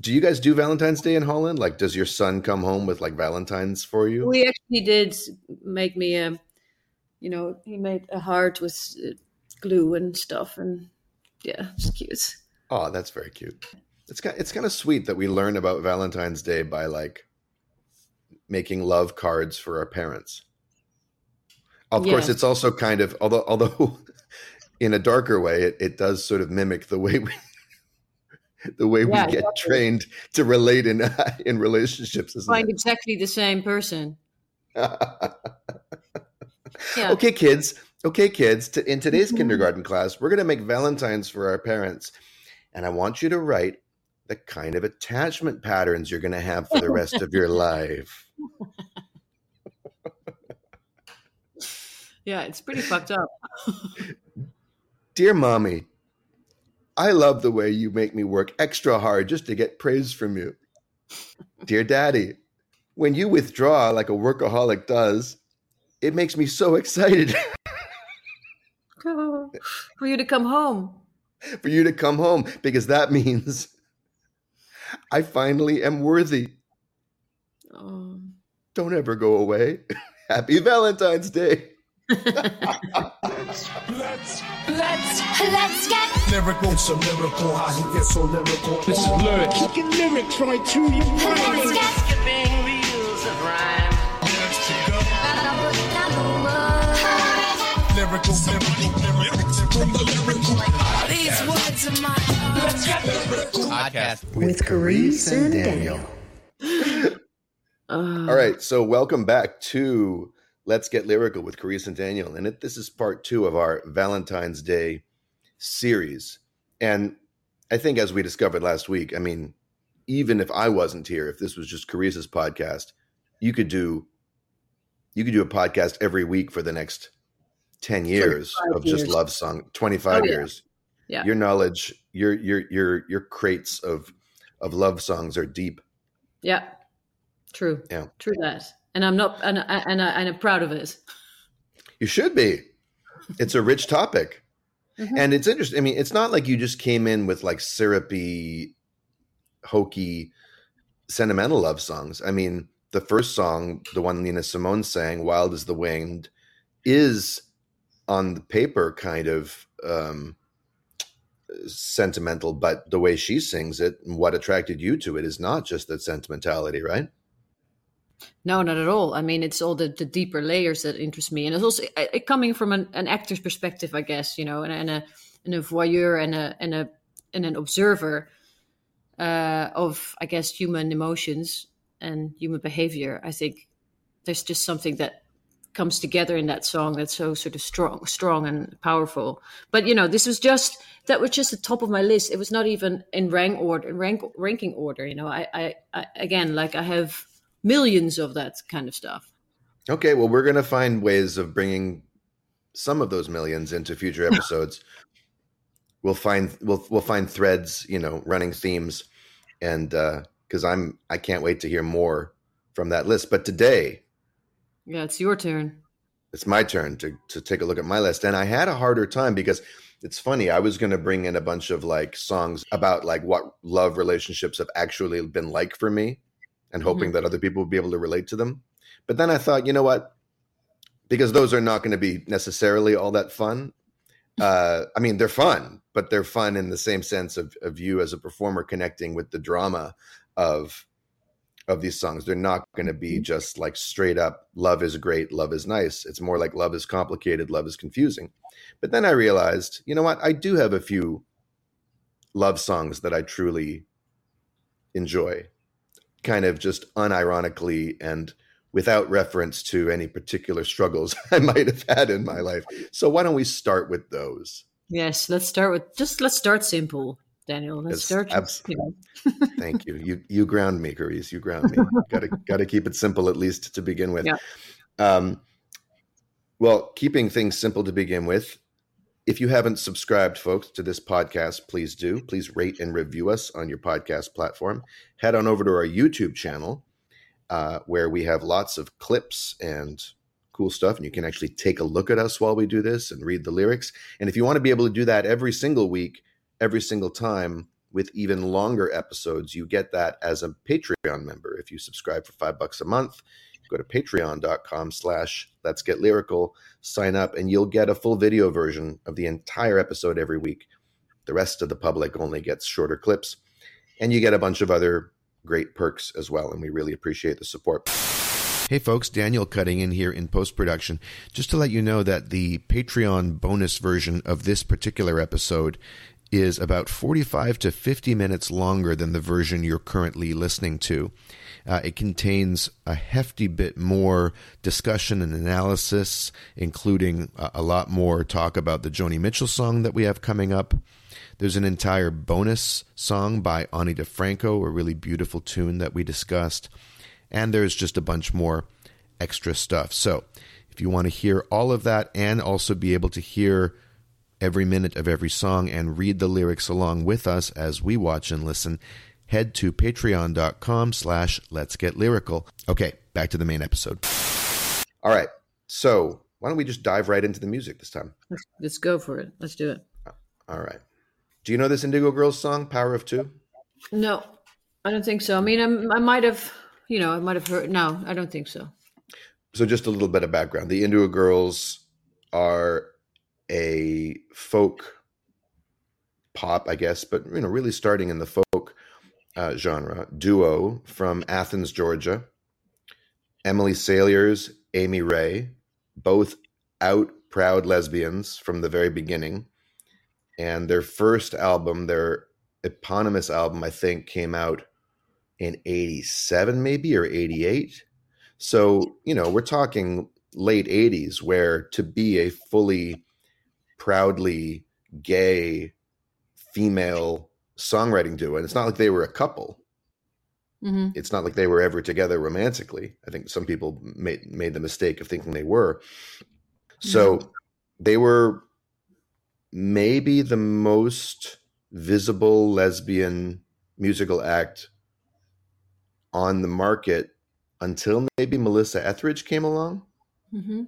Do you guys do Valentine's Day in Holland? Like, does your son come home with like Valentine's for you? We actually did make me a, he made a heart with glue and stuff, and yeah, it's cute. Oh, that's very cute. It's kind of sweet that we learn about Valentine's Day by like making love cards for our parents. Of course, it's also kind of, although in a darker way, it does sort of mimic the way we get trained to relate in relationships. Find exactly the same person. Yeah. Okay, kids. In today's kindergarten class, we're going to make Valentines for our parents. And I want you to write the kind of attachment patterns you're going to have for the rest of your life. Yeah, it's pretty fucked up. Dear Mommy, I love the way you make me work extra hard just to get praise from you. Dear Daddy, when you withdraw like a workaholic does, it makes me so excited. For you to come home. For you to come home, because that means I finally am worthy. Oh. Don't ever go away. Happy Valentine's Day. Let's get lyrical. It's a miracle how he gets so lyrical. This is lyric. You can lyrics right to you. Let's get skipping reels of rhyme. Let's go. Lyrical. These words are my own. Let's get lyrical. Podcast with Carice and Daniel. All right, so welcome back to Let's Get Lyrical with Carice and Daniel. And this is part two of our Valentine's Day series. And I think, as we discovered last week, I mean, even if I wasn't here, if this was just Carice's podcast, you could do a podcast every week for the next 10 years of just love song, 25 years. Yeah. Your knowledge, your crates of love songs are deep. Yeah. True. Yeah. True that. And I'm not, and I'm proud of it. You should be. It's a rich topic, and it's interesting. I mean, it's not like you just came in with like syrupy, hokey, sentimental love songs. I mean, the first song, the one Nina Simone sang, "Wild as the Wind," is on the paper kind of sentimental, but the way she sings it and what attracted you to it is not just that sentimentality, right? No, not at all. I mean, it's all the deeper layers that interest me. And it's also coming from an actor's perspective, I guess, and a voyeur and an observer of, I guess, human emotions and human behavior. I think there's just something that comes together in that song that's so sort of strong and powerful. But, this was just, that was just the top of my list. It was not even in ranking order. I again, like, I have millions of that kind of stuff. Okay, well, we're going to find ways of bringing some of those millions into future episodes. We'll find threads, running themes, and because I can't wait to hear more from that list. But today, yeah, it's your turn. It's my turn to take a look at my list, and I had a harder time because it's funny. I was going to bring in a bunch of like songs about like what love relationships have actually been like for me, and hoping that other people would be able to relate to them. But then I thought, you know what? Because those are not going to be necessarily all that fun. I mean, they're fun, but they're fun in the same sense of you as a performer connecting with the drama of these songs. They're not going to be just like straight up, love is great, love is nice. It's more like love is complicated, love is confusing. But then I realized, you know what? I do have a few love songs that I truly enjoy, kind of just unironically and without reference to any particular struggles I might have had in my life. So why don't we start with those? Yes, let's start simple, Daniel. Let's start. Absolutely. Thank you. You ground me, Carice. You ground me. Gotta keep it simple, at least to begin with. Yeah. Well, keeping things simple to begin with, if you haven't subscribed, folks, to this podcast, please do. Please rate and review us on your podcast platform. Head on over to our YouTube channel, where we have lots of clips and cool stuff. And you can actually take a look at us while we do this and read the lyrics. And if you want to be able to do that every single week, every single time, with even longer episodes. You get that as a Patreon member. If you subscribe for $5 a month, go to patreon.com/letsgetlyrical, sign up, and you'll get a full video version of the entire episode every week. The rest of the public only gets shorter clips, and you get a bunch of other great perks as well, and we really appreciate the support. Hey folks, Daniel cutting in here in post-production, just to let you know that the Patreon bonus version of this particular episode is about 45 to 50 minutes longer than the version you're currently listening to. It contains a hefty bit more discussion and analysis, including a lot more talk about the Joni Mitchell song that we have coming up. There's an entire bonus song by Ani DiFranco, a really beautiful tune that we discussed. And there's just a bunch more extra stuff. So if you want to hear all of that and also be able to hear every minute of every song and read the lyrics along with us as we watch and listen, head to patreon.com/letsgetlyrical. Okay, back to the main episode. All right, so why don't we just dive right into the music this time? Let's go for it. Let's do it. All right. Do you know this Indigo Girls song, Power of Two? No, I don't think so. I mean, I might have, you know, I might have heard. No, I don't think so. So just a little bit of background. The Indigo Girls are a folk pop, I guess, but you know, really starting in the folk genre duo from Athens, Georgia. Emily Saliers, Amy Ray, both out proud lesbians from the very beginning, and their first album, their eponymous album, I think, came out in 87, maybe, or 88. So you know, we're talking late 80s, where to be a fully proudly gay female songwriting duo. And it's not like they were a couple. Mm-hmm. It's not like they were ever together romantically. I think some people made the mistake of thinking they were. So they were maybe the most visible lesbian musical act on the market until maybe Melissa Etheridge came along. Mm-hmm.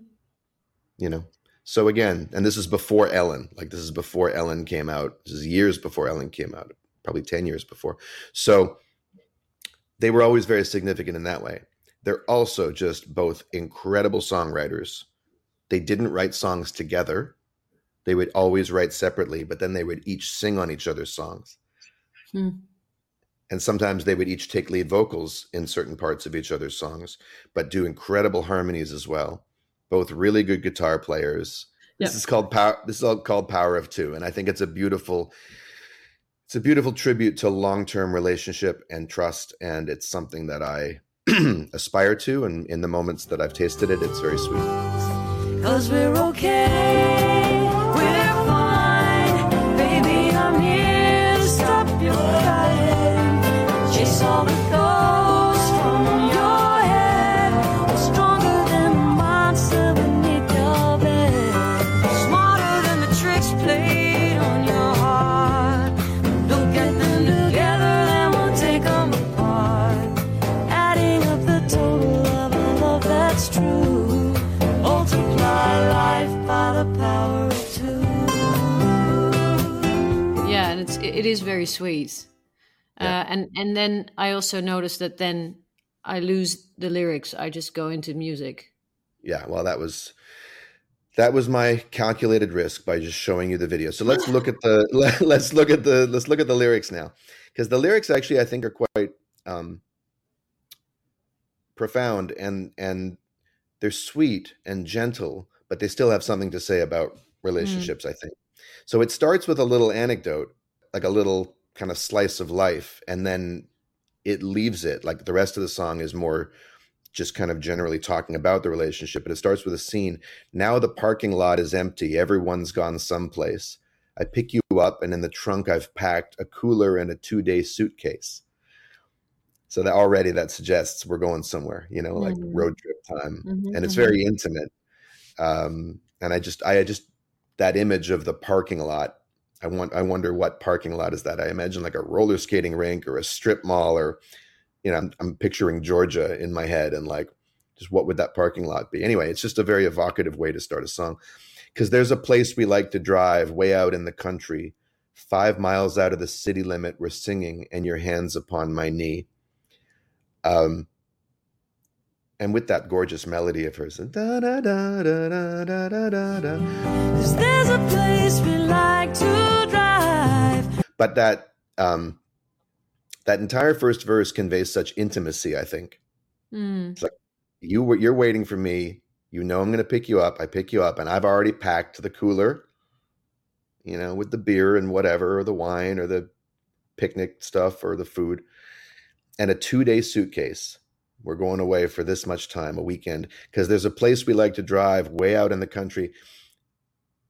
You know? So again, and this is before Ellen, like this is before Ellen came out. This is years before Ellen came out, probably 10 years before. So they were always very significant in that way. They're also just both incredible songwriters. They didn't write songs together. They would always write separately, but then they would each sing on each other's songs. Hmm. And sometimes they would each take lead vocals in certain parts of each other's songs, but do incredible harmonies as well. Both really good guitar players. Yep. This is called Power. This is all called Power of Two, and I think it's a beautiful tribute to long-term relationship and trust, and it's something that I aspire to. And in the moments that I've tasted it, it's very sweet. 'Cause we're okay, we're fine, baby. I'm here to stop your crying. Chase all the ghosts from your head. We're stronger. Yeah, and it is very sweet. Yeah. And then I also noticed that then I lose the lyrics. I just go into music. Yeah, well, that was my calculated risk by just showing you the video. So let's look at the let's look at the lyrics now, because the lyrics actually I think are quite profound and they're sweet and gentle, but they still have something to say about relationships. I think so. It starts with a little anecdote, like a little kind of slice of life, and then it leaves it. Like the rest of the song is more just kind of generally talking about the relationship, but it starts with a scene. Now the parking lot is empty. Everyone's gone someplace. I pick you up, and in the trunk I've packed a cooler and a 2-day suitcase. So that already that suggests we're going somewhere, you know, like road trip time. Mm-hmm. And it's very intimate. And I just, that image of the parking lot, I wonder what parking lot is that? I imagine like a roller skating rink or a strip mall, or you know, I'm picturing Georgia in my head, and like, just what would that parking lot be? Anyway, it's just a very evocative way to start a song. 'Cause there's a place we like to drive way out in the country 5 miles out of the city limit were singing "And Your Hands Upon My Knee." And with that gorgeous melody of hers. Da, da, da, da, da, da, da, da. There's a place we like to drive. But that entire first verse conveys such intimacy, I think. Mm. It's like, you're waiting for me. You know I'm going to pick you up. I pick you up, and I've already packed the cooler, you know, with the beer and whatever, or the wine, or the picnic stuff, or the food, and a 2-day suitcase. We're going away for this much time, a weekend, because there's a place we like to drive way out in the country.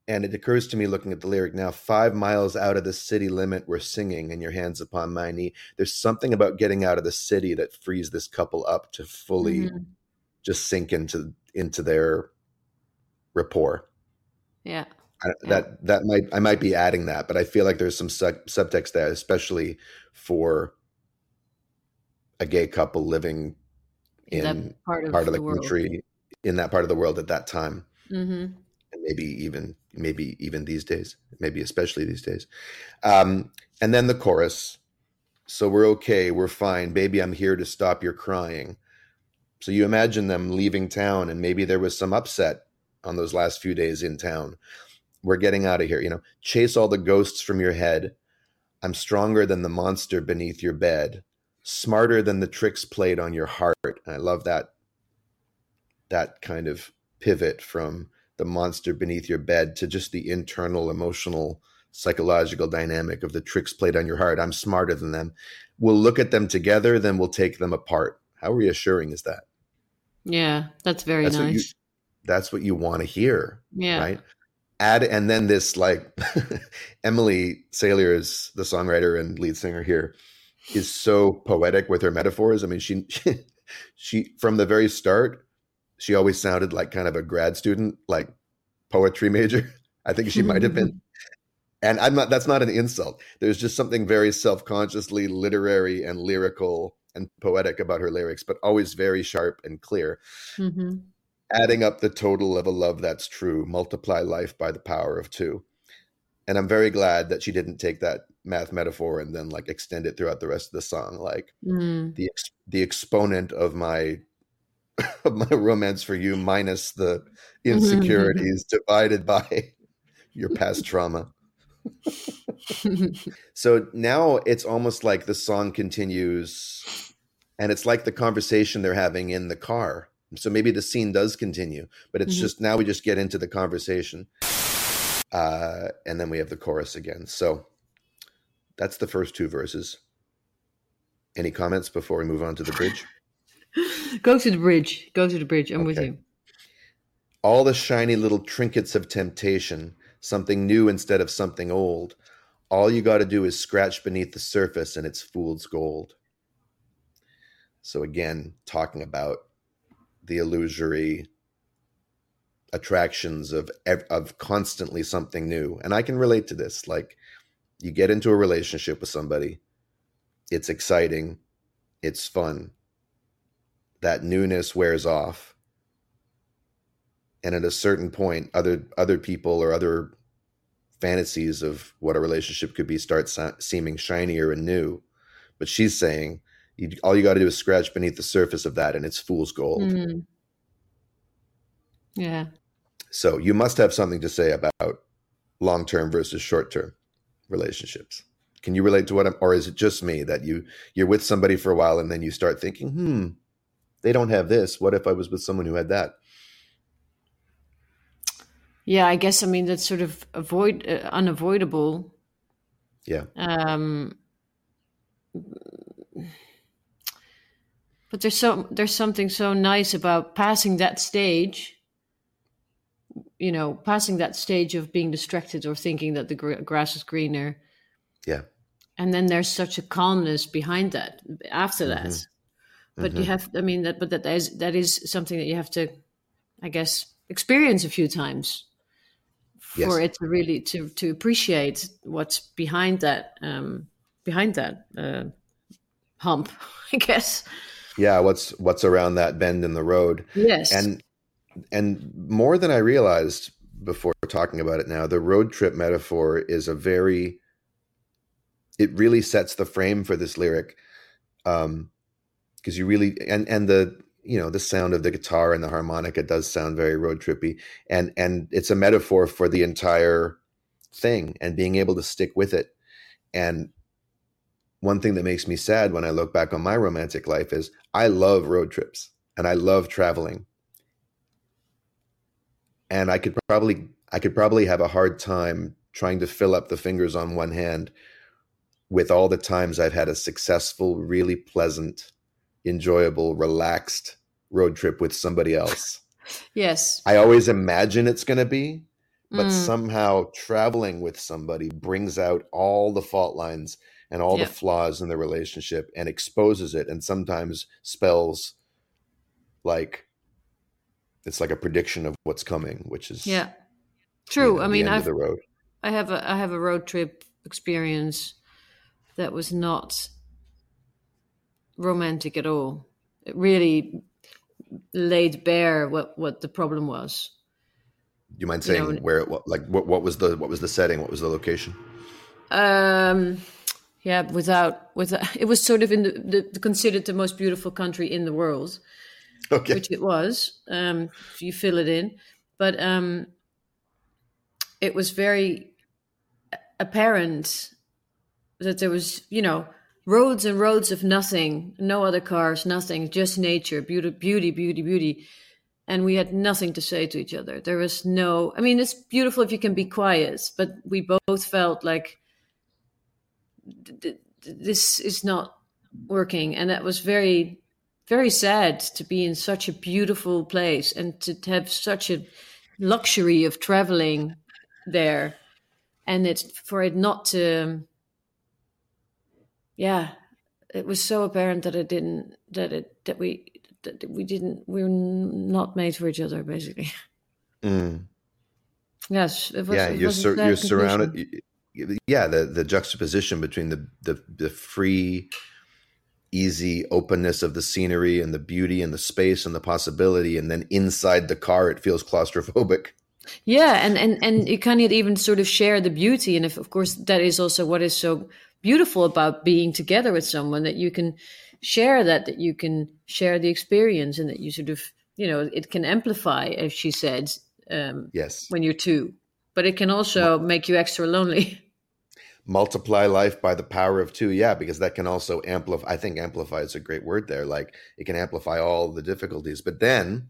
And it occurs to me, looking at the lyric now, 5 miles out of the city limit, we're singing "And Your Hands Upon My Knee." There's something about getting out of the city that frees this couple up to fully just sink into their rapport. Yeah. I might be adding that, but I feel like there's some subtext there, especially for a gay couple living in part of the country, in that part of the world at that time. Mm-hmm. And maybe even these days, maybe especially these days. And then the chorus. So we're okay. We're fine. Baby, I'm here to stop your crying. So you imagine them leaving town, and maybe there was some upset on those last few days in town. We're getting out of here. You know, chase all the ghosts from your head. I'm stronger than the monster beneath your bed. Smarter than the tricks played on your heart. And I love that kind of pivot from the monster beneath your bed to just the internal, emotional, psychological dynamic of the tricks played on your heart. I'm smarter than them. We'll look at them together, then we'll take them apart. How reassuring is that? Yeah, that's nice. That's what you want to hear. Yeah. Right. And then this, like, Emily Saliers, the songwriter and lead singer here, is so poetic with her metaphors. I mean, she from the very start, she always sounded like kind of a grad student, like poetry major. I think she might have been. And that's not an insult. There's just something very self-consciously literary and lyrical and poetic about her lyrics, but always very sharp and clear. Mm-hmm. Adding up the total of a love that's true, multiply life by the power of 2. And I'm very glad that she didn't take that math metaphor and then, like, extend it throughout the rest of the song. Like, the exponent of my romance for you minus the insecurities divided by your past trauma. So now it's almost like the song continues, and it's like the conversation they're having in the car. So maybe the scene does continue, but it's just now we just get into the conversation. And then we have the chorus again. So that's the first 2 verses. Any comments before we move on to the bridge? Go to the bridge. I'm okay with you. All the shiny little trinkets of temptation, something new instead of something old. All you got to do is scratch beneath the surface and it's fool's gold. So again, talking about the illusory attractions of constantly something new. And I can relate to this. Like, you get into a relationship with somebody, it's exciting, it's fun. That newness wears off. And at a certain point, other people or other fantasies of what a relationship could be start seeming shinier and new. But she's saying, all you got to do is scratch beneath the surface of that and it's fool's gold. Mm. Yeah. So you must have something to say about long-term versus short-term relationships. Can you relate to or is it just me that you're with somebody for a while and then you start thinking, they don't have this. What if I was with someone who had that? Yeah, I guess, I mean, that's sort of unavoidable. Yeah. But there's something so nice about passing that stage of being distracted or thinking that the grass is greener. Yeah. And then there's such a calmness behind that after that. But that is something that you have to, I guess, experience a few times for it to really to appreciate what's behind that hump, I guess. Yeah, what's around that bend in the road. Yes. And more than I realized before talking about it now, the road trip metaphor is a very it really sets the frame for this lyric. Because you really, and the, you know, the sound of the guitar and the harmonica does sound very road trippy, and it's a metaphor for the entire thing and being able to stick with it. And one thing that makes me sad when I look back on my romantic life is I love road trips and I love traveling. And I could probably have a hard time trying to fill up the fingers on one hand with all the times I've had a successful, really pleasant, enjoyable, relaxed road trip with somebody else. Yes. I always imagine it's going to be, but somehow traveling with somebody brings out all the fault lines and all the flaws in the relationship and exposes it, and sometimes spells like, it's like a prediction of what's coming, which is true. You know, I mean, I have a road trip experience that was not romantic at all. It really laid bare what the problem was. You mind saying where it was? Like what was the setting? What was the location? It was sort of in the considered the most beautiful country in the world. Okay. Which it was, if you fill it in, but it was very apparent that there was, roads and roads of nothing, no other cars, nothing, just nature, beauty. And we had nothing to say to each other. There was no, it's beautiful if you can be quiet, but we both felt like this is not working. And that was very, very sad to be in such a beautiful place and to have such a luxury of traveling there, and it was so apparent that we were not made for each other, basically. Yes. It was, you're surrounded. Yeah. The juxtaposition between the free, easy openness of the scenery and the beauty and the space and the possibility, and then inside the car it feels claustrophobic. And you can't even sort of share the beauty. And if, of course, that is also what is so beautiful about being together with someone, that you can share that you can share the experience, and that you sort of, it can amplify, as she said, yes, when you're two, but it can also make you extra lonely. Multiply life by the power of two, because that can also amplify. I think amplify is a great word there. Like, it can amplify all the difficulties. But then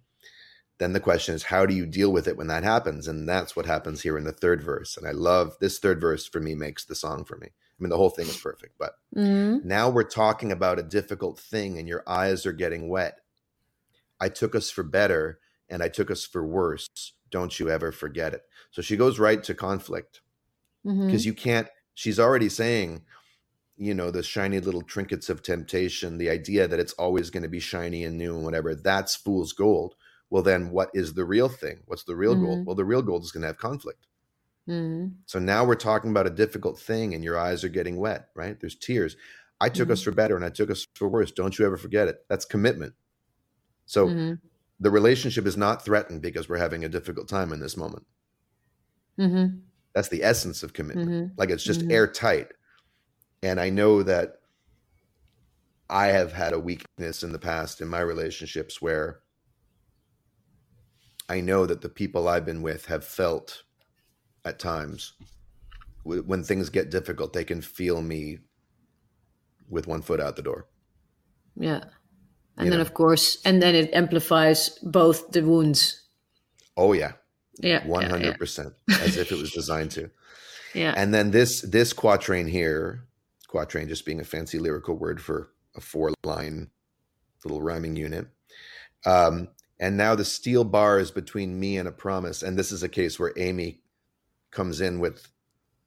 the question is, how do you deal with it when that happens? And that's what happens here in the third verse. And I love this third verse. For me, makes the song for me. The whole thing is perfect. But now we're talking about a difficult thing, and your eyes are getting wet. I took us for better, and I took us for worse. Don't you ever forget it. So she goes right to conflict, because you can't. She's already saying, the shiny little trinkets of temptation, the idea that it's always going to be shiny and new and whatever, that's fool's gold. Well, then what is the real thing? What's the real gold? Well, the real gold is going to have conflict. So now we're talking about a difficult thing, and your eyes are getting wet, right? There's tears. I took us for better, and I took us for worse. Don't you ever forget it. That's commitment. So the relationship is not threatened because we're having a difficult time in this moment. That's the essence of commitment. Like, it's just airtight. And I know that I have had a weakness in the past in my relationships where I know that the people I've been with have felt at times when things get difficult, they can feel me with one foot out the door. Yeah. And then it amplifies both the wounds. Oh, yeah. Yeah, 100%, as if it was designed to. Yeah. And then this quatrain here, quatrain just being a fancy lyrical word for a four-line little rhyming unit. And now the steel bars between me and a promise. And this is a case where Amy comes in with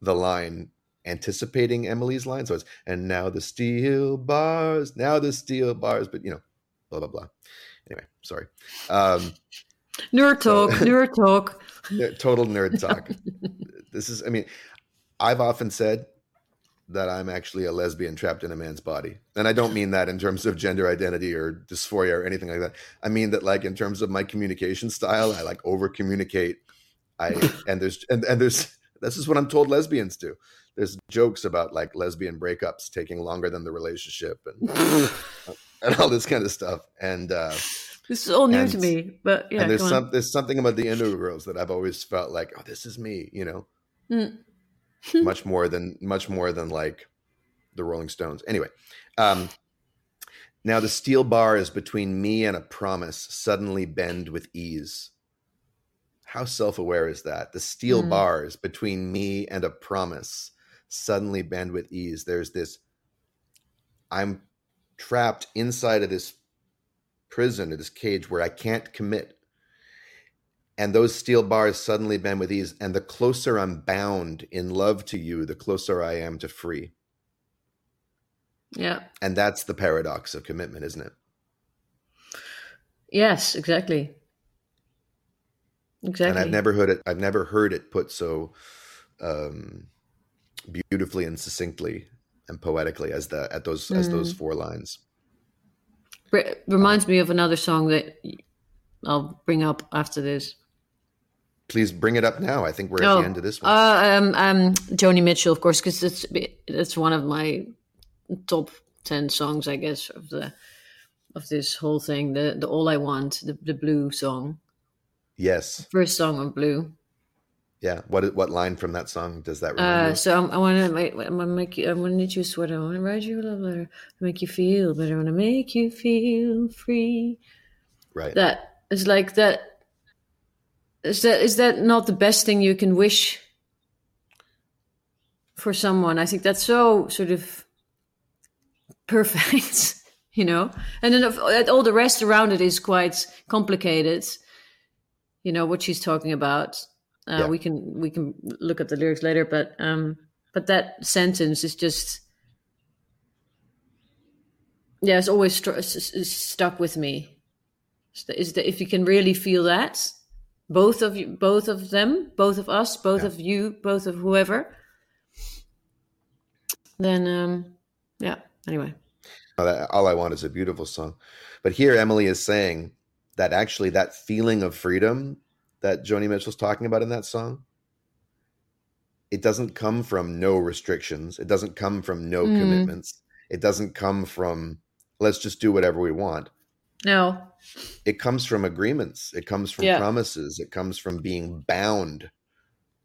the line anticipating Emily's line. So it's, and now the steel bars, but blah, blah, blah. Anyway, sorry. Nerd talk. Total nerd talk. This is, I've often said that I'm actually a lesbian trapped in a man's body. And I don't mean that in terms of gender identity or dysphoria or anything like that. I mean that, like, in terms of my communication style, I over communicate. This is what I'm told lesbians do. there's jokes about like lesbian breakups taking longer than the relationship and all this kind of stuff. And this is all new to me, but yeah. And there's something about the Indigo Girls that I've always felt like, oh, this is me, you know, much more than like the Rolling Stones. Anyway, now the steel bars between me and a promise suddenly bend with ease. How self-aware is that? The steel bars between me and a promise suddenly bend with ease. There's this, I'm trapped inside of this prison or this cage where I can't commit. And those steel bars suddenly bend with ease. And the closer I'm bound in love to you, the closer I am to free. Yeah. And that's the paradox of commitment, isn't it? Yes, exactly. Exactly. And I've never heard it put so beautifully and succinctly and poetically as those four lines. Reminds me of another song that I'll bring up after this. Please bring it up now. I think we're at the end of this one. Joni Mitchell, of course, because it's one of my top 10 songs, I guess, of this whole thing. The All I Want, the Blue song. Yes. The first song on Blue. Yeah. What line from that song does that remember? I want to knit you a sweater. I want to write you a love letter. Make you feel better. I want to make you feel free. Right. That is like that. Is that not the best thing you can wish for someone? I think that's so sort of perfect, you know. And then all the rest around it is quite complicated. You know what she's talking about. Yeah. We can look up the lyrics later, but that sentence is just, yeah, it's always stuck with me. Is that if you can really feel that, both of whoever, then yeah. Anyway, All I Want is a beautiful song, but here Emily is saying that actually that feeling of freedom that Joni Mitchell's talking about in that song, it doesn't come from no restrictions. It doesn't come from no commitments. It doesn't come from, let's just do whatever we want. No. It comes from agreements. It comes from promises. It comes from being bound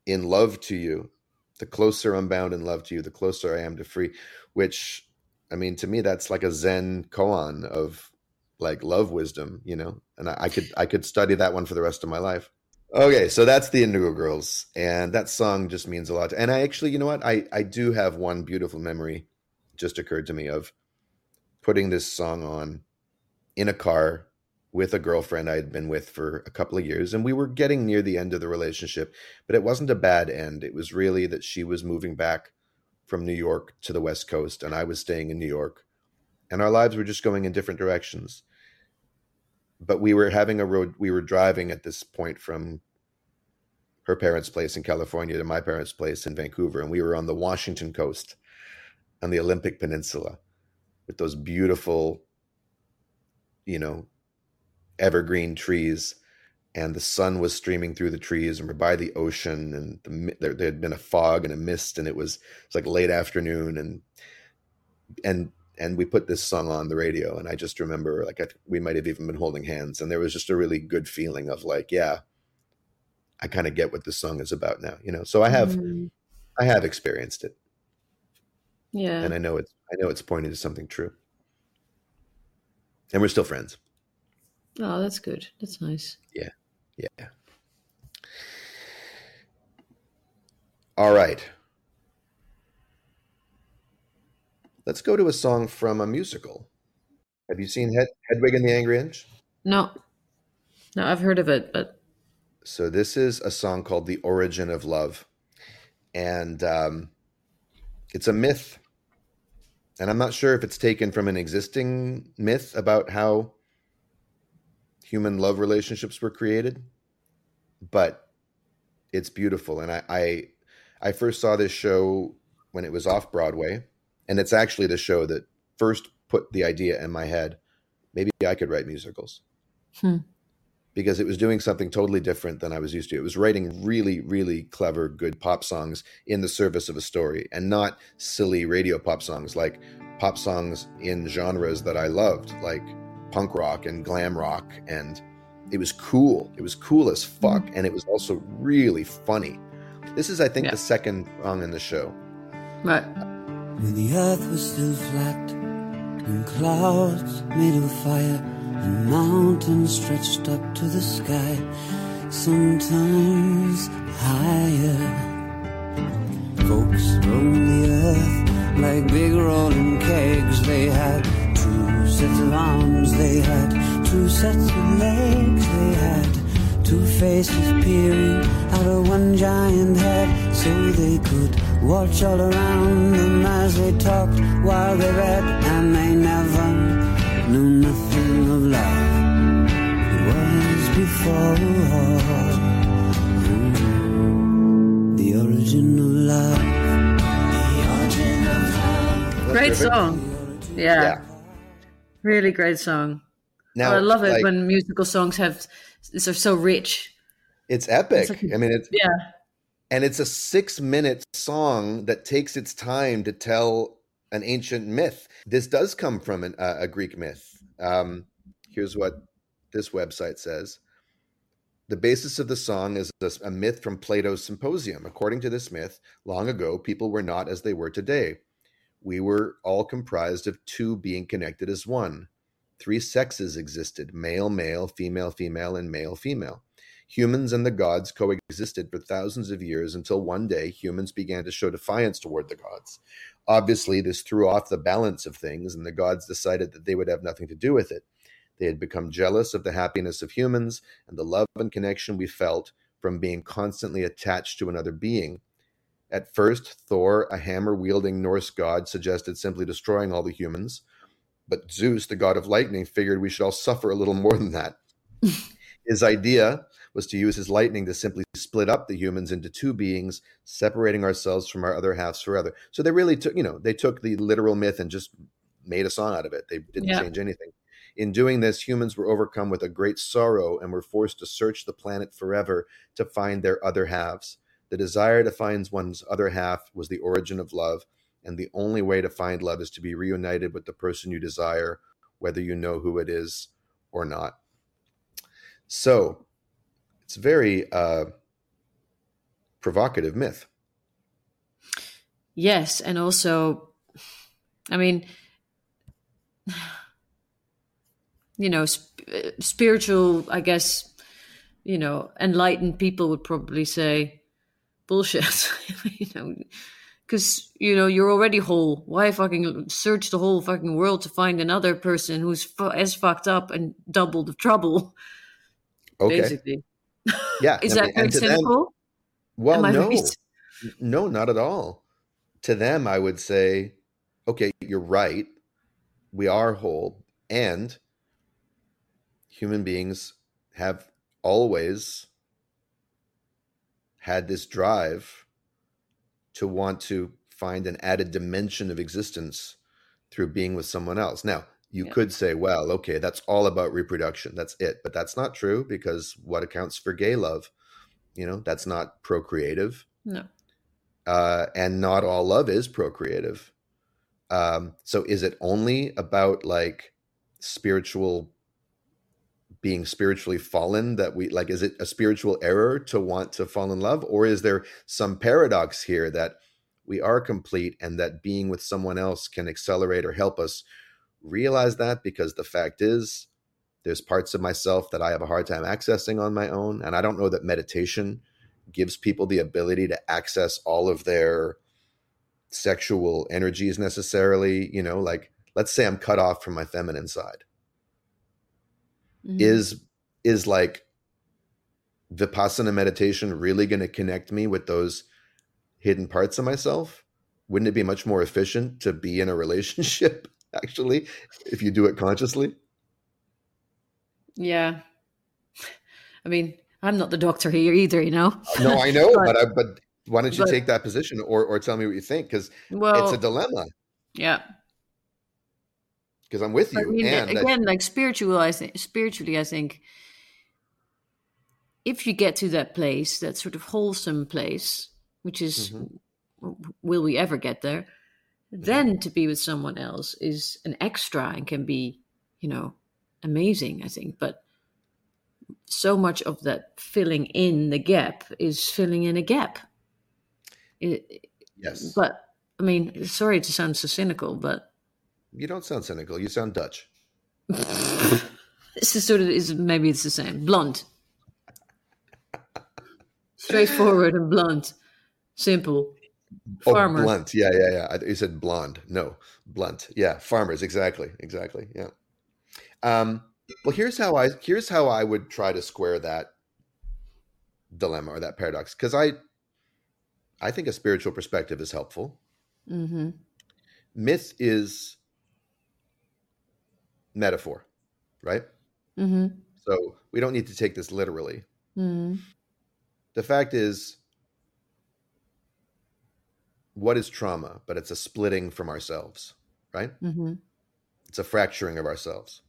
in love to you. The closer I'm bound in love to you, the closer I am to free, which, I mean, to me, that's like a Zen koan of like love wisdom, you know, and I could study that one for the rest of my life. Okay. So that's the Indigo Girls, and that song just means a lot. And I actually, you know what? I do have one beautiful memory just occurred to me of putting this song on in a car with a girlfriend I had been with for a couple of years, and we were getting near the end of the relationship, but it wasn't a bad end. It was really that she was moving back from New York to the West Coast, and I was staying in New York, and our lives were just going in different directions. But we were driving at this point from her parents' place in California to my parents' place in Vancouver. And we were on the Washington coast on the Olympic Peninsula with those beautiful, you know, evergreen trees. And the sun was streaming through the trees, and we're by the ocean, and there had been a fog and a mist, and it was like late afternoon. And we put this song on the radio, and I just remember, like, we might have even been holding hands, and there was just a really good feeling of like, yeah, I kind of get what this song is about now, you know. So I have experienced it, yeah, and I know it's pointing to something true, and we're still friends. Oh, that's good. That's nice. Yeah, yeah. All right. Let's go to a song from a musical. Have you seen Hedwig and the Angry Inch? No, I've heard of it, but. So this is a song called The Origin of Love. And it's a myth. And I'm not sure if it's taken from an existing myth about how human love relationships were created, but it's beautiful. And I first saw this show when it was off Broadway. And it's actually the show that first put the idea in my head. Maybe I could write musicals. because it was doing something totally different than I was used to. It was writing really, really clever, good pop songs in the service of a story, and not silly radio pop songs, like pop songs in genres that I loved, like punk rock and glam rock. And it was cool. It was cool as fuck. And it was also really funny. This is, I think, the second song in the show. Right. When the earth was still flat and clouds made of fire, and mountains stretched up to the sky, sometimes higher. Folks roamed the earth like big rolling kegs. They had two sets of arms, they had two sets of legs, they had two faces peering out of one giant head, so they could watch all around them as they talked while they read. And they never knew nothing of love, it was before the origin of love. Great song. Yeah. Really great song. Now, I love it, like, when musical songs are so rich. It's epic. And it's a 6-minute song that takes its time to tell an ancient myth. This does come from a Greek myth. Here's what this website says. The basis of the song is a myth from Plato's Symposium. According to this myth, long ago, people were not as they were today. We were all comprised of two being connected as one. Three sexes existed, male, male, female, female, and male, female. Humans and the gods coexisted for thousands of years until one day humans began to show defiance toward the gods. Obviously, this threw off the balance of things, and the gods decided that they would have nothing to do with it. They had become jealous of the happiness of humans and the love and connection we felt from being constantly attached to another being. At first, Thor, a hammer-wielding Norse god, suggested simply destroying all the humans. But Zeus, the god of lightning, figured we should all suffer a little more than that. His idea was to use his lightning to simply split up the humans into two beings, separating ourselves from our other halves forever. So they really took, they took the literal myth and just made a song out of it. They didn't change anything. In doing this, humans were overcome with a great sorrow and were forced to search the planet forever to find their other halves. The desire to find one's other half was the origin of love, and the only way to find love is to be reunited with the person you desire, whether you know who it is or not. So it's a very provocative myth. Yes, and also, spiritual, I guess, enlightened people would probably say bullshit, because, you're already whole. Why fucking search the whole fucking world to find another person who's as fucked up and double the trouble? Okay. Basically. Yeah. Is that very simple? Well, no, not at all. To them, I would say, okay, you're right. We are whole. And human beings have always had this drive to want to find an added dimension of existence through being with someone else. Now, you could say, well, okay, that's all about reproduction. That's it. But that's not true, because what accounts for gay love? That's not procreative. No. And not all love is procreative. So is it only about being spiritually fallen that we is it a spiritual error to want to fall in love? Or is there some paradox here that we are complete and that being with someone else can accelerate or help us realize that? Because the fact is, there's parts of myself that I have a hard time accessing on my own, and I don't know that meditation gives people the ability to access all of their sexual energies necessarily. Let's say I'm cut off from my feminine side. Mm-hmm. Is Vipassana meditation really going to connect me with those hidden parts of myself? Wouldn't it be much more efficient to be in a relationship actually, if you do it consciously? Yeah. I'm not the doctor here either, No, I know, but why don't you take that position or tell me what you think? Because it's a dilemma. Yeah. Because I'm with you. Spiritually, I think if you get to that place, that sort of wholesome place, which is, will we ever get there? Then to be with someone else is an extra and can be, you know, amazing, I think. But so much of that filling in the gap is filling in a gap. Yes. But I mean, sorry to sound so cynical, but. You don't sound cynical. You sound Dutch. This is sort of, maybe it's the same. Blunt. Straightforward and blunt. Simple. Farmer. Oh, blunt. Yeah. You said blonde. No, blunt. Yeah. Farmers. Exactly. Yeah. Well, here's how I would try to square that dilemma or that paradox. Cause I think a spiritual perspective is helpful. Mm-hmm. Myth is metaphor, right? Mm-hmm. So we don't need to take this literally. Mm-hmm. The fact is, what is trauma? But it's a splitting from ourselves, right? Mm-hmm. It's a fracturing of ourselves.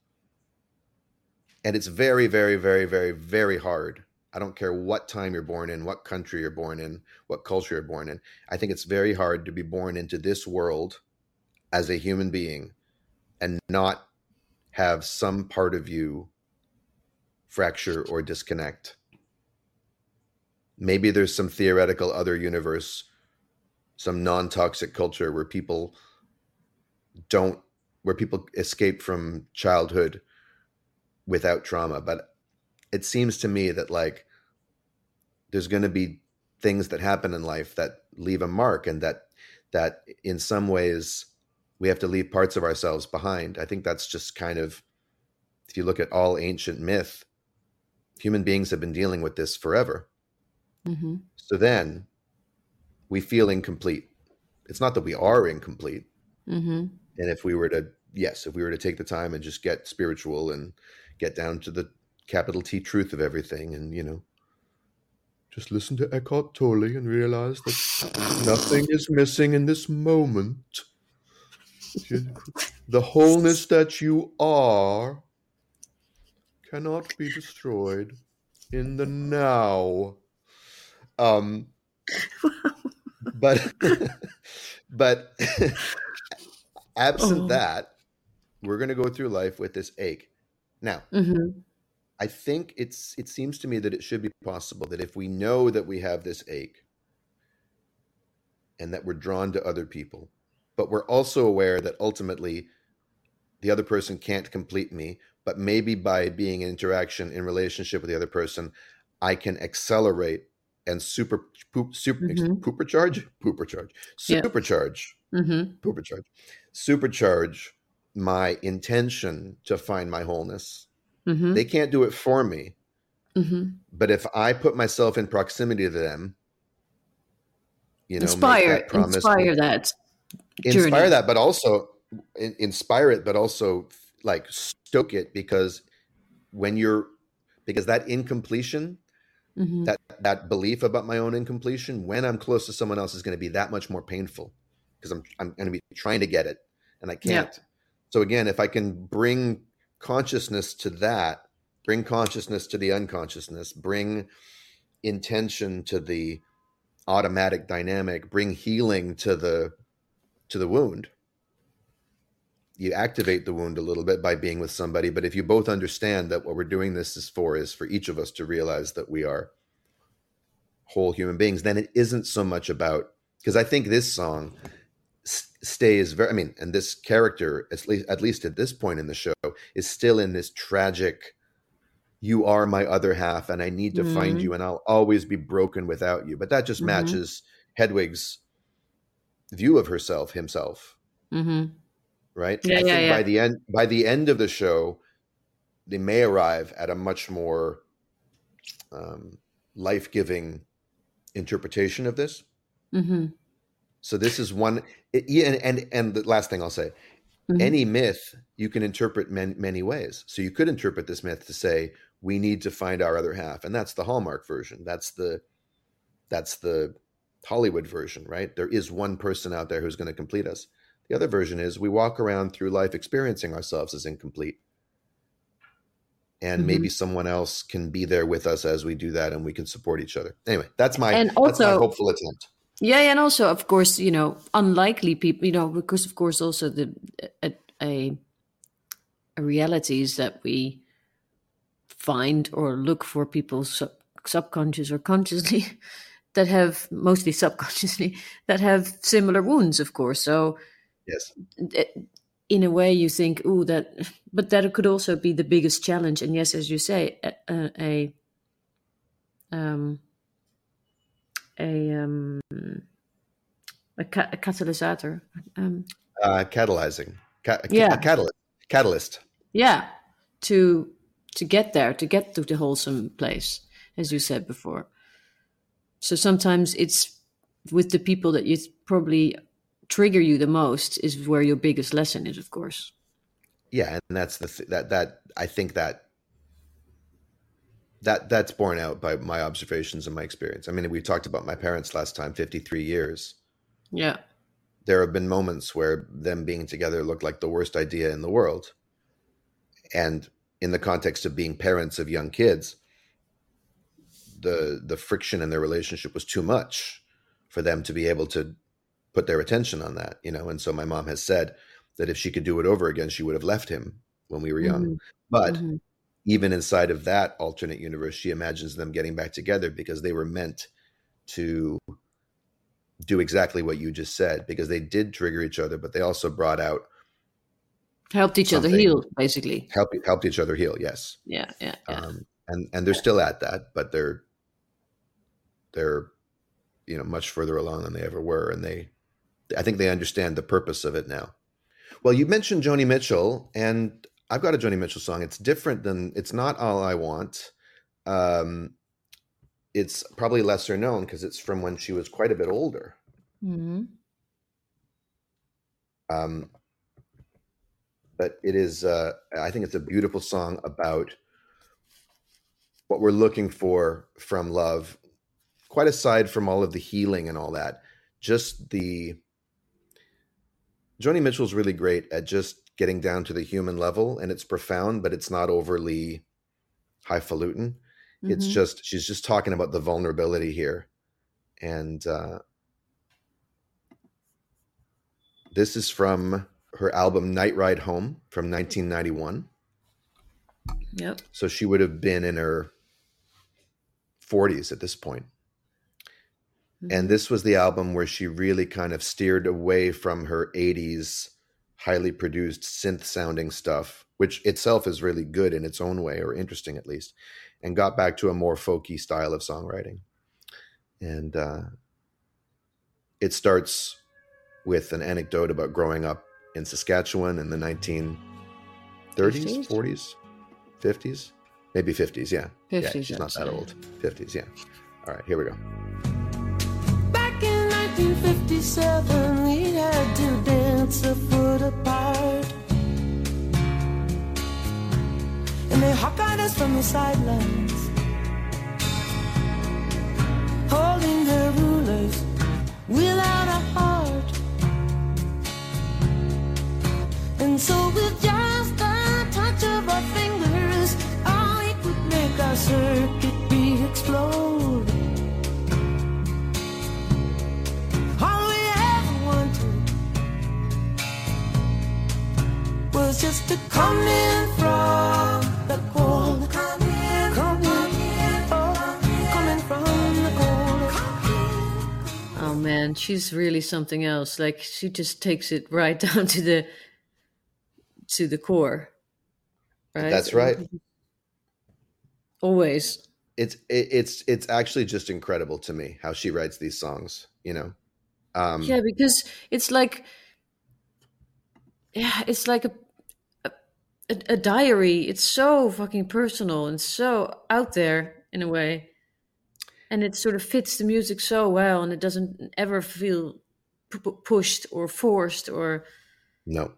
And it's very, very, very, very, very hard. I don't care what time you're born in, what country you're born in, what culture you're born in. I think it's very hard to be born into this world as a human being and not have some part of you fracture or disconnect. Maybe there's some theoretical other universe, some non-toxic culture where people escape from childhood without trauma. But it seems to me that like there's going to be things that happen in life that leave a mark, and that in some ways we have to leave parts of ourselves behind. I think that's just kind of, if you look at all ancient myth, human beings have been dealing with this forever. Mm-hmm. So then we feel incomplete. It's not that we are incomplete. Mm-hmm. And if we were to take the time and just get spiritual and get down to the capital T truth of everything, and you know, just listen to Eckhart Tolle and realize that nothing is missing in this moment. The wholeness that you are cannot be destroyed in the now. But absent that, we're going to go through life with this ache. Now. Mm-hmm. I think it seems to me that it should be possible that if we know that we have this ache and that we're drawn to other people, but we're also aware that ultimately the other person can't complete me, but maybe by being in interaction, in relationship with the other person, I can accelerate and supercharge my intention to find my wholeness. Mm-hmm. They can't do it for me. Mm-hmm. But if I put myself in proximity to them, you know, inspire that, but also like stoke it, because because that incompletion, mm-hmm. that belief about my own incompletion, when I'm close to someone else, is going to be that much more painful, because I'm going to be trying to get it and I can't. Yeah. So again, if I can bring consciousness to that, bring consciousness to the unconsciousness, bring intention to the automatic dynamic, bring healing to the wound. You activate the wound a little bit by being with somebody, but if you both understand that what we're doing this is for each of us to realize that we are whole human beings, then it isn't so much about, because I think this song stays very, and this character, at least at this point in the show, is still in this tragic, you are my other half and I need to find you and I'll always be broken without you. But that just matches Hedwig's view of himself. Mm-hmm. Right? Yeah, I think. By the end of the show, they may arrive at a much more life-giving interpretation of this. Mm-hmm. So this is one, and the last thing I'll say, any myth you can interpret many ways. So you could interpret this myth to say, we need to find our other half. And that's the Hallmark version. That's the Hollywood version, right? There is one person out there who's going to complete us. The other version is we walk around through life experiencing ourselves as incomplete. and maybe someone else can be there with us as we do that, and we can support each other. Anyway, that's my hopeful attempt. Yeah, and also, of course, unlikely people, because of course also a reality is that we find or look for people subconscious or consciously that have, mostly subconsciously, that have similar wounds, of course. So yes, in a way you think, but that could also be the biggest challenge. And yes, as you say, a catalysator. Catalyzing. Catalyst. Yeah, to get there, to get to the wholesome place, as you said before. So sometimes it's with the people that you probably trigger you the most is where your biggest lesson is, of course. Yeah, and that's I think that's borne out by my observations and my experience. I mean, we talked about my parents last time, 53 years. Yeah. There have been moments where them being together looked like the worst idea in the world. And in the context of being parents of young kids, the friction in their relationship was too much for them to be able to put their attention on that, And so my mom has said that if she could do it over again, she would have left him when we were young. But even inside of that alternate universe, she imagines them getting back together because they were meant to do exactly what you just said, because they did trigger each other, but they also brought out. Helped each other heal, basically. Helped each other heal. Yes. Yeah. And they're still at that, but they're much further along than they ever were, and I think they understand the purpose of it now. Well, you mentioned Joni Mitchell, and I've got a Joni Mitchell song. It's different than it's not All I Want. It's probably lesser known because it's from when she was quite a bit older. Mm-hmm. But it is. I think it's a beautiful song about what we're looking for from love, quite aside from all of the healing and all that. Joni Mitchell's really great at just getting down to the human level, and it's profound, but it's not overly highfalutin. Mm-hmm. It's just, she's just talking about the vulnerability here. And this is from her album Night Ride Home from 1991. Yep. So she would have been in her 40s at this point. And this was the album where she really kind of steered away from her 80s highly produced synth sounding stuff, which itself is really good in its own way, or interesting at least, and got back to a more folky style of songwriting. And it starts with an anecdote about growing up in Saskatchewan in the 1930s, 40s, 50s, maybe 50s. Yeah. 50s, yeah, she's not that old. 50s. Yeah. All right, here we go. Back in 1957, we had to dance a foot apart, and they hawk-eyed us from the sidelines, holding their rulers without a heart. And so with just a touch of our fingers, all it would make our circuit beat explode. All we ever wanted was just to come in from the cold. Oh man, she's really something else. Like, she just takes it right down to the core, right? That's right. Always. It's actually just incredible to me how she writes these songs, yeah, because it's like a diary. It's so fucking personal and so out there in a way, and it sort of fits the music so well, and it doesn't ever feel pushed or forced or no.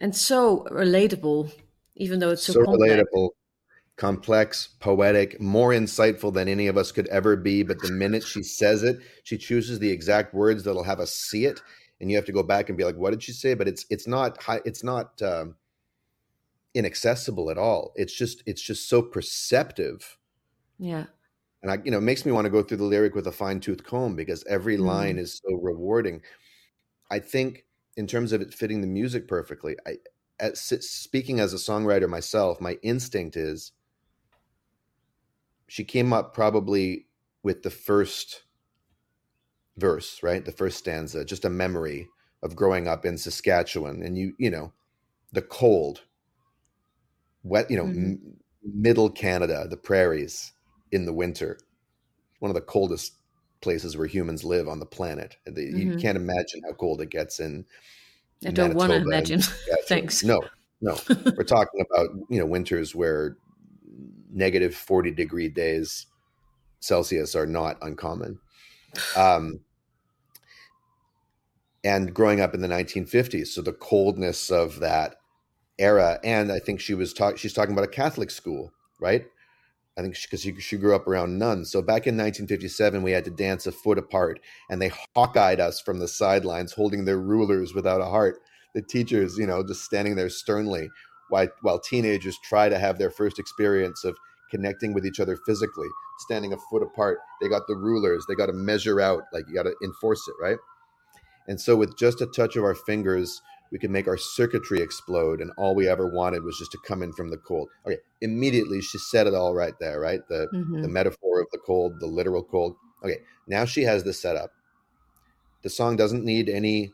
And so relatable, even though it's so complex. Relatable, complex, poetic, more insightful than any of us could ever be. But the minute she says it, she chooses the exact words that'll have us see it, and you have to go back and be like, "What did she say?" But it's not inaccessible at all. It's just so perceptive. Yeah. And I, it makes me want to go through the lyric with a fine-tooth comb, because every line is so rewarding. I think in terms of it fitting the music perfectly, speaking as a songwriter myself, my instinct is she came up probably with the first verse, right? The first stanza, just a memory of growing up in Saskatchewan, and the cold, wet, middle Canada, the prairies in the winter, one of the coldest places where humans live on the planet. You can't imagine how cold it gets in. I don't want to imagine. Thanks. No. We're talking about, winters where negative 40 degree days Celsius are not uncommon. And growing up in the 1950s, so the coldness of that era. And I think she's talking about a Catholic school, right? I think because she grew up around nuns. So back in 1957, we had to dance a foot apart, and they hawk-eyed us from the sidelines, holding their rulers without a heart. The teachers, just standing there sternly, while teenagers try to have their first experience of connecting with each other physically, standing a foot apart. They got the rulers. They got to measure out, like you got to enforce it, right? And so with just a touch of our fingers, we could make our circuitry explode, and all we ever wanted was just to come in from the cold. Okay, immediately she said it all right there, right? The metaphor of the cold, the literal cold. Okay, now she has this set up. The song doesn't need any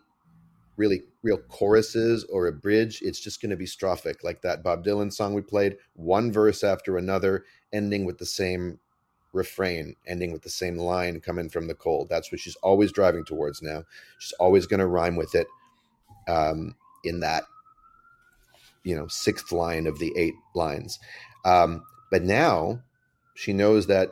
really real choruses or a bridge. It's just going to be strophic, like that Bob Dylan song we played, one verse after another, ending with the same refrain, ending with the same line, coming from the cold. That's what she's always driving towards now. She's always going to rhyme with it. In that, sixth line of the eight lines. But now she knows that,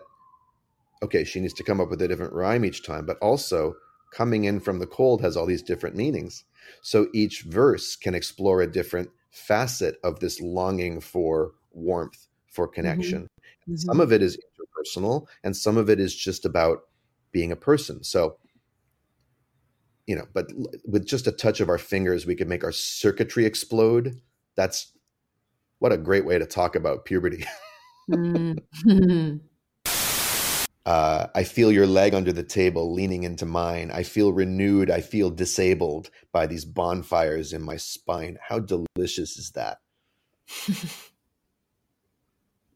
okay, she needs to come up with a different rhyme each time, but also coming in from the cold has all these different meanings. So each verse can explore a different facet of this longing for warmth, for connection. Some of it is interpersonal, and some of it is just about being a person. So, but with just a touch of our fingers, we could make our circuitry explode. That's what a great way to talk about puberty. I feel your leg under the table leaning into mine. I feel renewed. I feel disabled by these bonfires in my spine. How delicious is that?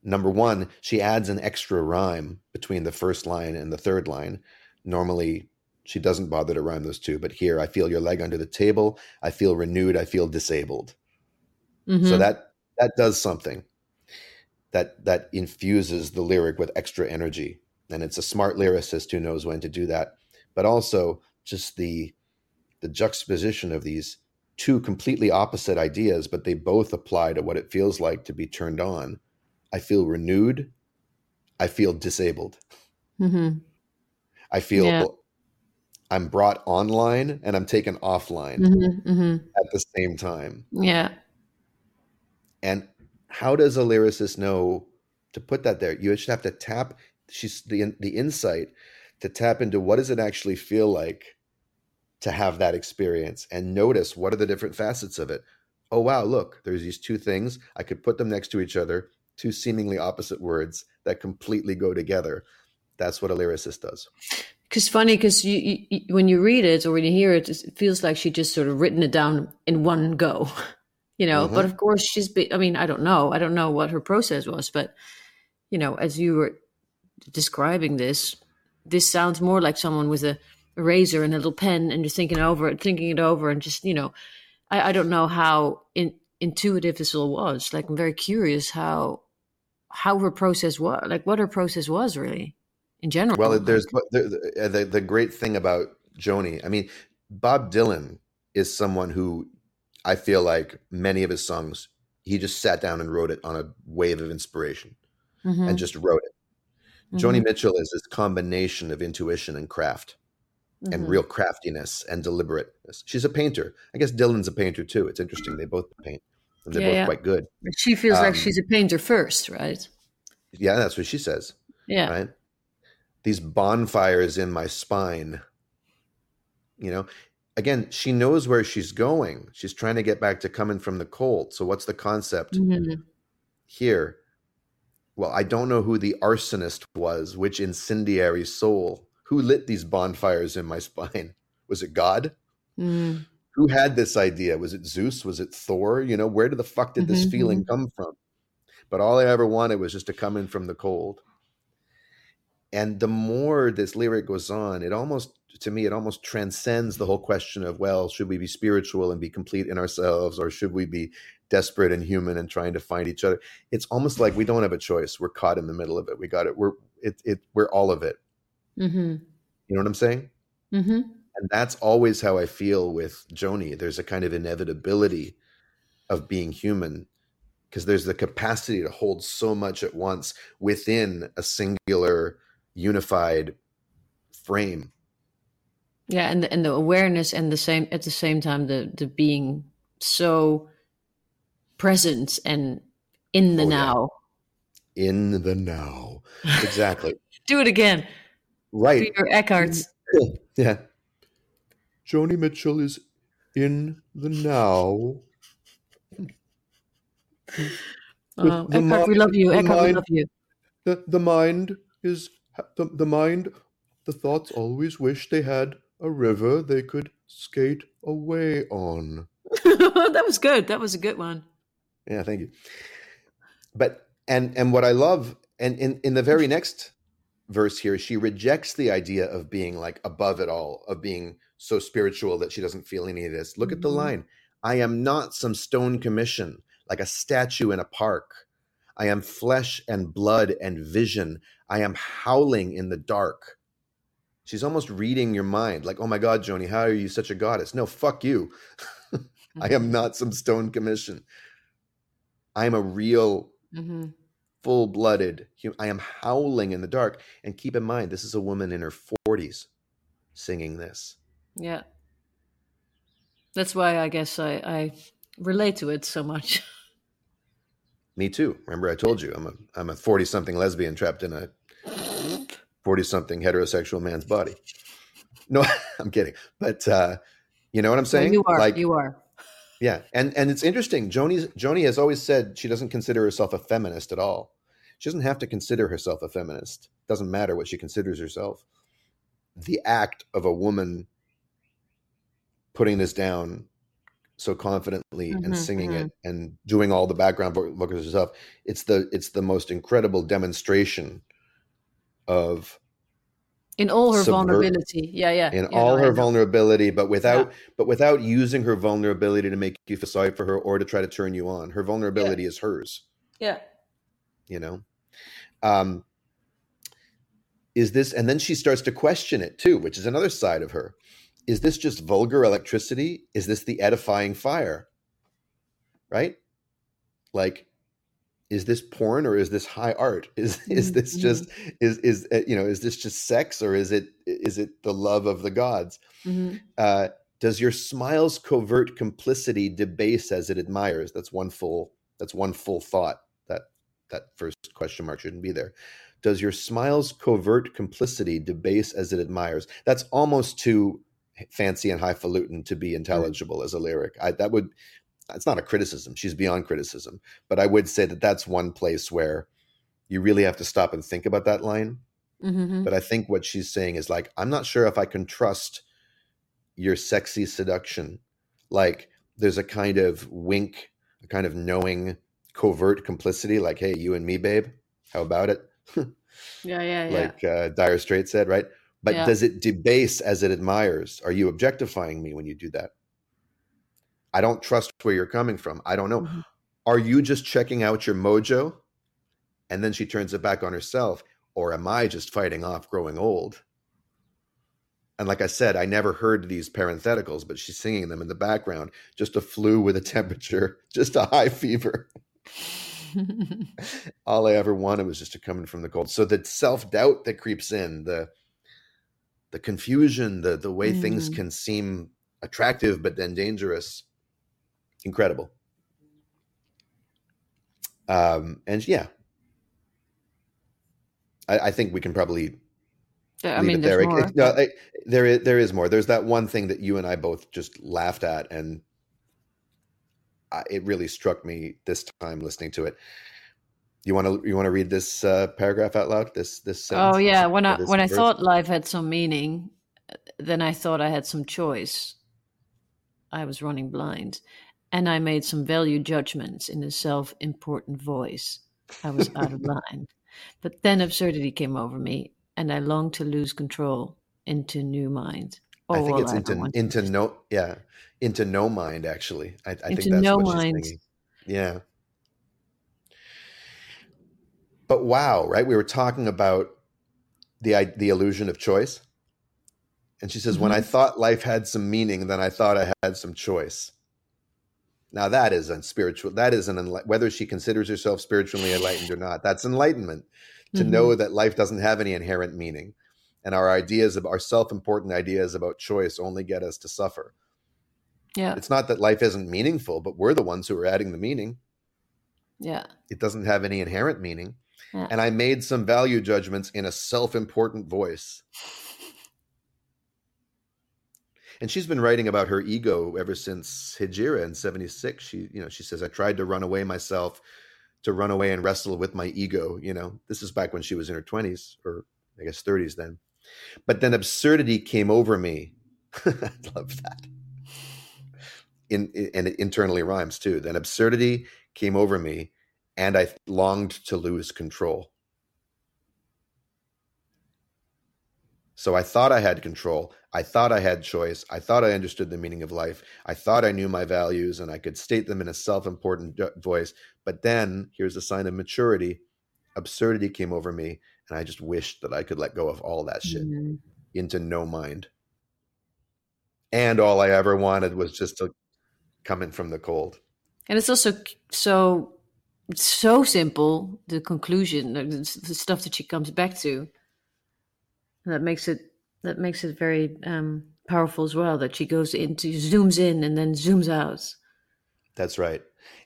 Number one, she adds an extra rhyme between the first line and the third line. Normally, she doesn't bother to rhyme those two, but here, I feel your leg under the table. I feel renewed. I feel disabled. So that does something that infuses the lyric with extra energy. And it's a smart lyricist who knows when to do that, but also just the juxtaposition of these two completely opposite ideas, but they both apply to what it feels like to be turned on. I feel renewed. I feel disabled. I feel... Yeah. I'm brought online and I'm taken offline at the same time. Yeah. And how does a lyricist know to put that there? You just have to tap. She's the insight to tap into what does it actually feel like to have that experience, and notice what are the different facets of it. Oh, wow. Look, there's these two things. I could put them next to each other, two seemingly opposite words that completely go together. That's what a lyricist does. Because funny, because you, when you read it or when you hear it, it feels like she just sort of written it down in one go, But of course, I don't know what her process was, but as you were describing this, this sounds more like someone with a razor and a little pen, and you're thinking it over, and just I don't know how intuitive this all was. Like, I'm very curious how her process was, like what her process was really. In general. Well, there's the great thing about Joni. I mean, Bob Dylan is someone who I feel like many of his songs, he just sat down and wrote it on a wave of inspiration and just wrote it. Joni Mitchell is this combination of intuition and craft and real craftiness and deliberateness. She's a painter. I guess Dylan's a painter too. It's interesting. They both paint. And they're both quite good. She feels like she's a painter first, right? Yeah, that's what she says. Yeah. Right? These bonfires in my spine, again, she knows where she's going. She's trying to get back to coming from the cold. So what's the concept here? Well, I don't know who the arsonist was, which incendiary soul. Who lit these bonfires in my spine? Was it God? Mm. Who had this idea? Was it Zeus? Was it Thor? You know, where the fuck did this feeling come from? But all I ever wanted was just to come in from the cold. And the more this lyric goes on, it almost, to me, it almost transcends the whole question of, well, should we be spiritual and be complete in ourselves? Or should we be desperate and human and trying to find each other? It's almost like we don't have a choice. We're caught in the middle of it. We got it. We're all of it. Mm-hmm. You know what I'm saying? Mm-hmm. And that's always how I feel with Joni. There's a kind of inevitability of being human, because there's the capacity to hold so much at once within a singular unified frame. Yeah, and the awareness and at the same time the being so present and in the now. Yeah. In the now. Exactly. Do it again. Right. Peter Eckhart's. Yeah. Joni Mitchell is in the now. Eckhart, we love you. Eckhart, we love you. The mind, the thoughts always wish they had a river they could skate away on. That was good. That was a good one. Yeah, thank you. But and what I love, and in the very next verse here, she rejects the idea of being like above it all, of being so spiritual that she doesn't feel any of this. Look at the line. I am not some stone commission, like a statue in a park. I am flesh and blood and vision. I am howling in the dark. She's almost reading your mind. Like, oh my God, Joni, how are you such a goddess? No, fuck you. I am not some stone commission. I am a real full-blooded human. I am howling in the dark. And keep in mind, this is a woman in her 40s singing this. Yeah. That's why I guess I relate to it so much. Me too. Remember, I told you I'm a 40-something lesbian trapped in a 40-something heterosexual man's body. No, I'm kidding. But you know what I'm saying? You are. Like, you are. Yeah, and it's interesting. Joni has always said she doesn't consider herself a feminist at all. She doesn't have to consider herself a feminist. It doesn't matter what she considers herself. The act of a woman putting this down so confidently and singing it and doing all the background vocals herself, it's the most incredible demonstration of, in all her vulnerability. Yeah. In all her vulnerability, but without using her vulnerability to make you feel sorry for her or to try to turn you on. Her vulnerability is hers. Yeah. You know? Is this, and then she starts to question it too, which is another side of her. Is this just vulgar electricity? Is this the edifying fire? Right? Like, is this porn or is this high art? Is this just is this just sex, or is it the love of the gods? Mm-hmm. Does your smile's covert complicity debase as it admires? That's one full thought. That first question mark shouldn't be there. Does your smile's covert complicity debase as it admires? That's almost too fancy and highfalutin to be intelligible as a lyric. It's not a criticism. She's beyond criticism. But I would say that that's one place where you really have to stop and think about that line. Mm-hmm. But I think what she's saying is like, I'm not sure if I can trust your sexy seduction. Like, there's a kind of wink, a kind of knowing covert complicity. Like, hey, you and me, babe, how about it? yeah. Like Dire Straits said, right? But does it debase as it admires? Are you objectifying me when you do that? I don't trust where you're coming from. I don't know. Mm-hmm. Are you just checking out your mojo? And then she turns it back on herself. Or am I just fighting off growing old? And like I said, I never heard these parentheticals, but she's singing them in the background. Just a flu with a temperature, just a high fever. All I ever wanted was just to come in from the cold. So that self-doubt that creeps in, the confusion, the way things can seem attractive but then dangerous. Incredible. And I think we can probably I mean, there's more. There is more. There's that one thing that you and I both just laughed at, and it really struck me this time listening to it. You want to read this paragraph out loud? This sentence? Oh yeah, when I thought life had some meaning, then I thought I had some choice. I was running blind, and I made some value judgments in a self-important voice. I was out of line, but then absurdity came over me, and I longed to lose control into new mind. Oh, I think it's into no mind. Actually, I think that's no what mind. She's yeah. But wow, right? We were talking about the illusion of choice, and she says, "When I thought life had some meaning, then I thought I had some choice." Now that is unspiritual. That is whether she considers herself spiritually enlightened or not. That's enlightenment to know that life doesn't have any inherent meaning. And our self-important ideas about choice only get us to suffer. Yeah. It's not that life isn't meaningful, but we're the ones who are adding the meaning. Yeah. It doesn't have any inherent meaning. Yeah. And I made some value judgments in a self-important voice. And she's been writing about her ego ever since Hijira in 76. She says, I tried to run away myself, to run away and wrestle with my ego. You know, this is back when she was in her 20s, or I guess 30s then. But then absurdity came over me. I love that. And it internally rhymes too. Then absurdity came over me, and I longed to lose control. So I thought I had control. I thought I had choice. I thought I understood the meaning of life. I thought I knew my values, and I could state them in a self-important voice. But then, here's a sign of maturity, absurdity came over me, and I just wished that I could let go of all that shit into no mind. And all I ever wanted was just to come in from the cold. And it's also so simple, the conclusion, the stuff that she comes back to. That makes it very powerful as well, that she goes into, zooms in and then zooms out. That's right.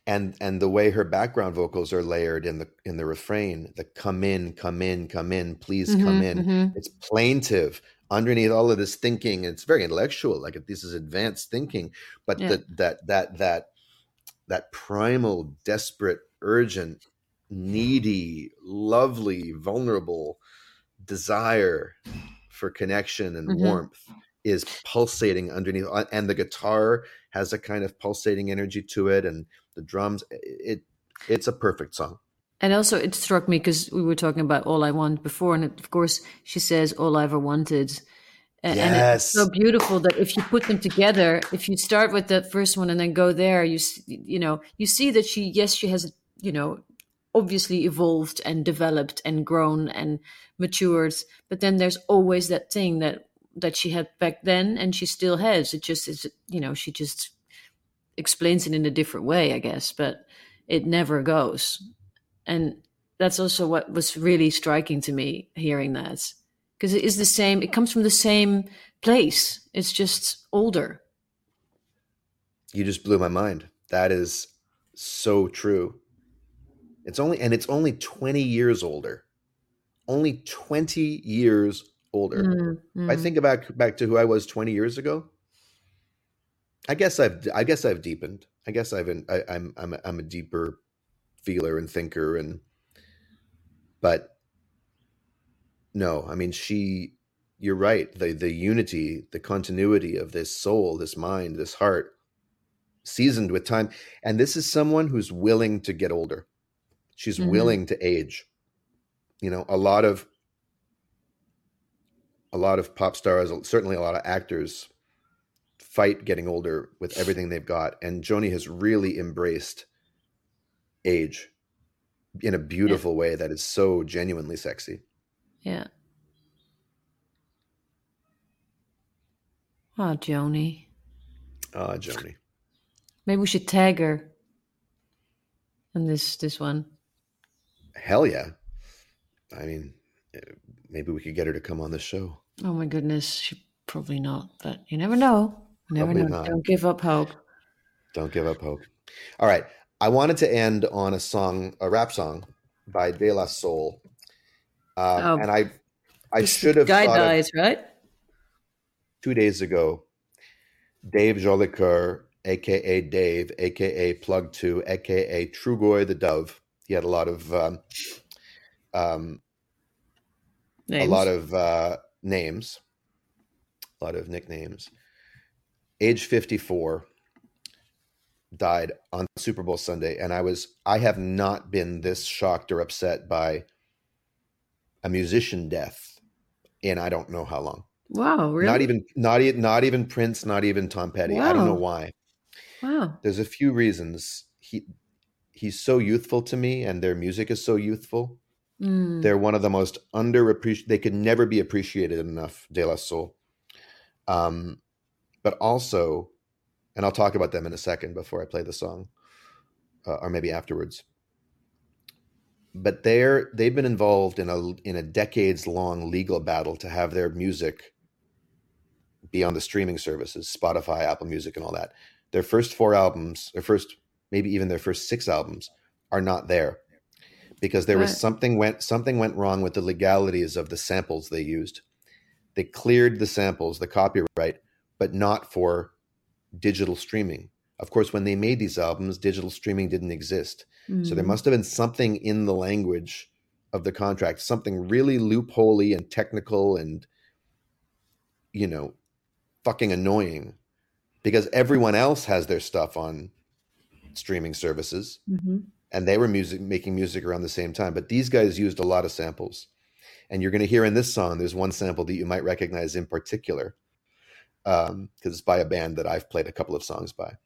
And the way her background vocals are layered in the refrain, the come in, come in, come in, please come in. It's plaintive underneath all of this thinking. It's very intellectual, like if this is advanced thinking, but that primal, desperate, urgent, needy, lovely, vulnerable desire for connection and warmth is pulsating underneath, and the guitar has a kind of pulsating energy to it, and the drums. It's a perfect song. And also, it struck me because we were talking about all I want before, and of course she says all I ever wanted. Yes. And it's so beautiful that if you put them together, if you start with that first one and then go there, you see that she has, obviously evolved and developed and grown and matured, but then there's always that thing that she had back then, and she still has. It just is, she just explains it in a different way, I guess, but it never goes. And that's also what was really striking to me, hearing that, because it is the same. It comes from the same place. It's just older. You just blew my mind. That is so true. It's only 20 years older. Only 20 years older. If I think about back to who I was 20 years ago, I guess I've deepened. I guess I'm a deeper feeler and thinker, but no, I mean, you're right. The unity, the continuity of this soul, this mind, this heart, seasoned with time. And this is someone who's willing to get older. She's willing to age. A lot of pop stars, certainly a lot of actors, fight getting older with everything they've got. And Joni has really embraced age in a beautiful way that is so genuinely sexy. Yeah. Oh, Joni. Oh, Joni. Maybe we should tag her in this one. Hell yeah. I mean, maybe we could get her to come on the show. Oh my goodness. She probably not, but you never know. Probably not. Don't give up hope. Don't give up hope. All right. I wanted to end on a rap song by De La Soul. And I I should have thought. Guy dies, right? 2 days ago, Dave Jolicoeur, a.k.a. Dave, a.k.a. Plug Two, a.k.a. Trugoy the Dove. He had a lot of names. Names, a lot of nicknames. Age 54, died on Super Bowl Sunday. And I have not been this shocked or upset by a musician death in I don't know how long. Wow, really? Not even Prince, not even Tom Petty. Wow. I don't know why. Wow. There's a few reasons. He's so youthful to me, and their music is so youthful. Mm. They're one of the most underappreciated. They could never be appreciated enough, De La Soul. But also, and I'll talk about them in a second before I play the song, or maybe afterwards. But they've been involved in a decades-long legal battle to have their music be on the streaming services, Spotify, Apple Music, and all that. Their first four albums, maybe even their first six albums, are not there because there was something went wrong with the legalities of the samples they used. They cleared the samples, the copyright, but not for digital streaming. Of course, when they made these albums, digital streaming didn't exist. Mm. So there must have been something in the language of the contract, something really loopholey and technical and, fucking annoying, because everyone else has their stuff on streaming services. Mm-hmm. And they were making music around the same time. But these guys used a lot of samples. And you're going to hear in this song, there's one sample that you might recognize in particular, because it's by a band that I've played a couple of songs by.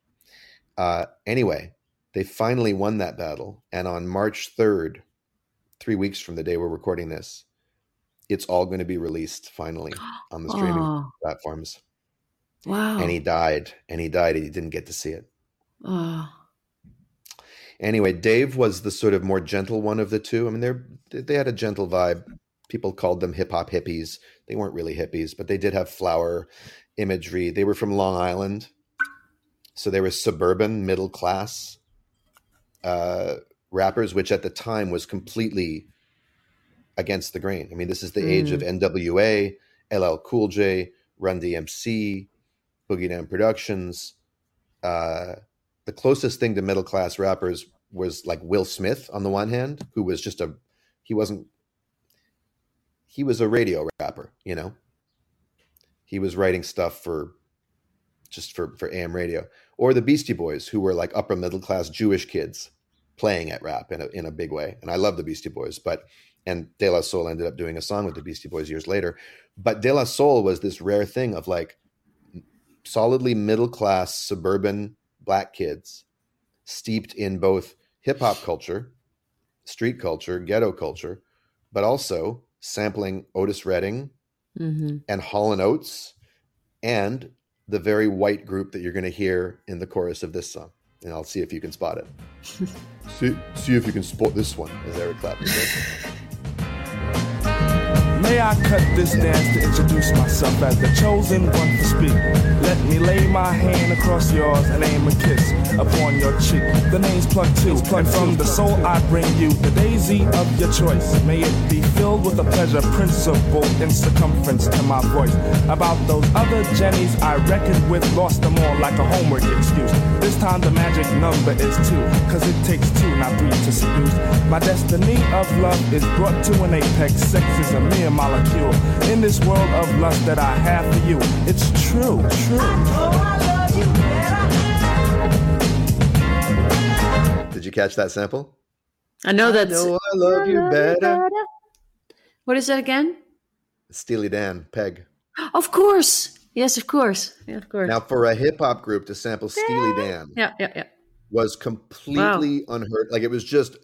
Anyway, they finally won that battle. And on March 3rd, 3 weeks from the day we're recording this, it's all going to be released finally on the streaming platforms. Wow. And he died. And he didn't get to see it. Oh. Anyway, Dave was the sort of more gentle one of the two. I mean, they had a gentle vibe. People called them hip-hop hippies. They weren't really hippies, but they did have flower imagery. They were from Long Island. So they were suburban, middle-class rappers, which at the time was completely against the grain. I mean, this is the age of NWA, LL Cool J, Run DMC, Boogie Down Productions. The closest thing to middle-class rappers was like Will Smith on the one hand, who was just he was a radio rapper, He was writing stuff for AM radio, or the Beastie Boys, who were like upper middle class Jewish kids playing at rap in a big way. And I love the Beastie Boys, and De La Soul ended up doing a song with the Beastie Boys years later. But De La Soul was this rare thing of like solidly middle class suburban black kids steeped in both hip hop culture, street culture, ghetto culture, but also sampling Otis Redding and Hall and Oates and the very white group that you're going to hear in the chorus of this song. And I'll see if you can spot it. see if you can spot this one, as Eric Clapton says. May I cut this dance to introduce myself as the chosen one to speak. Let me lay my hand across yours and aim a kiss upon your cheek. The name's Plug Two, and from the soul I bring you the daisy of your choice. May it be filled with a pleasure principle in circumference to my voice. About those other Jennies I reckoned with, lost them all like a homework excuse. This time the magic number is two, cause it takes two, not three to seduce. My destiny of love is brought to an apex, sex is a mere molecule. In this world of lust that I have for you, it's true. Did you catch that sample? I know that's... I know I love you better. What is that again? Steely Dan, Peg. Of course. Yes, of course. Yeah, of course. Now, for a hip-hop group to sample Steely Dan was completely unheard. Like, it was just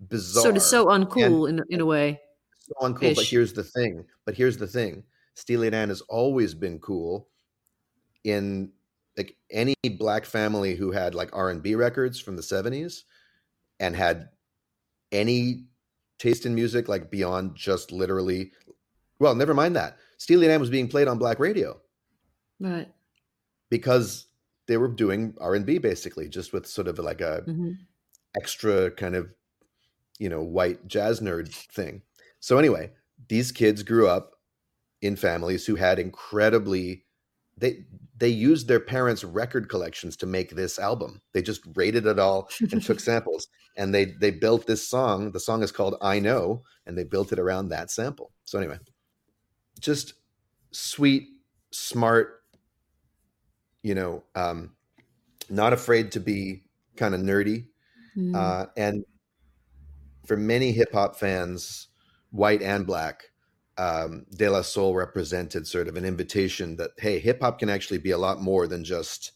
bizarre. So it's so uncool in a way. So uncool, but here's the thing. Steely Dan has always been cool in like any black family who had like R&B records from the 70s and had any taste in music, like beyond just literally, well, never mind that. Steely Dan was being played on black radio. Right. Because they were doing R&B basically, just with sort of like a extra kind of, white jazz nerd thing. So anyway, these kids grew up in families who had incredibly, they used their parents' record collections to make this album. They just rated it all and took samples, and they built this song. The song is called I Know, and they built it around that sample. So anyway, just sweet, smart, not afraid to be kind of nerdy. Mm. And for many hip hop fans, white and black, De La Soul represented sort of an invitation that, hey, hip hop can actually be a lot more than just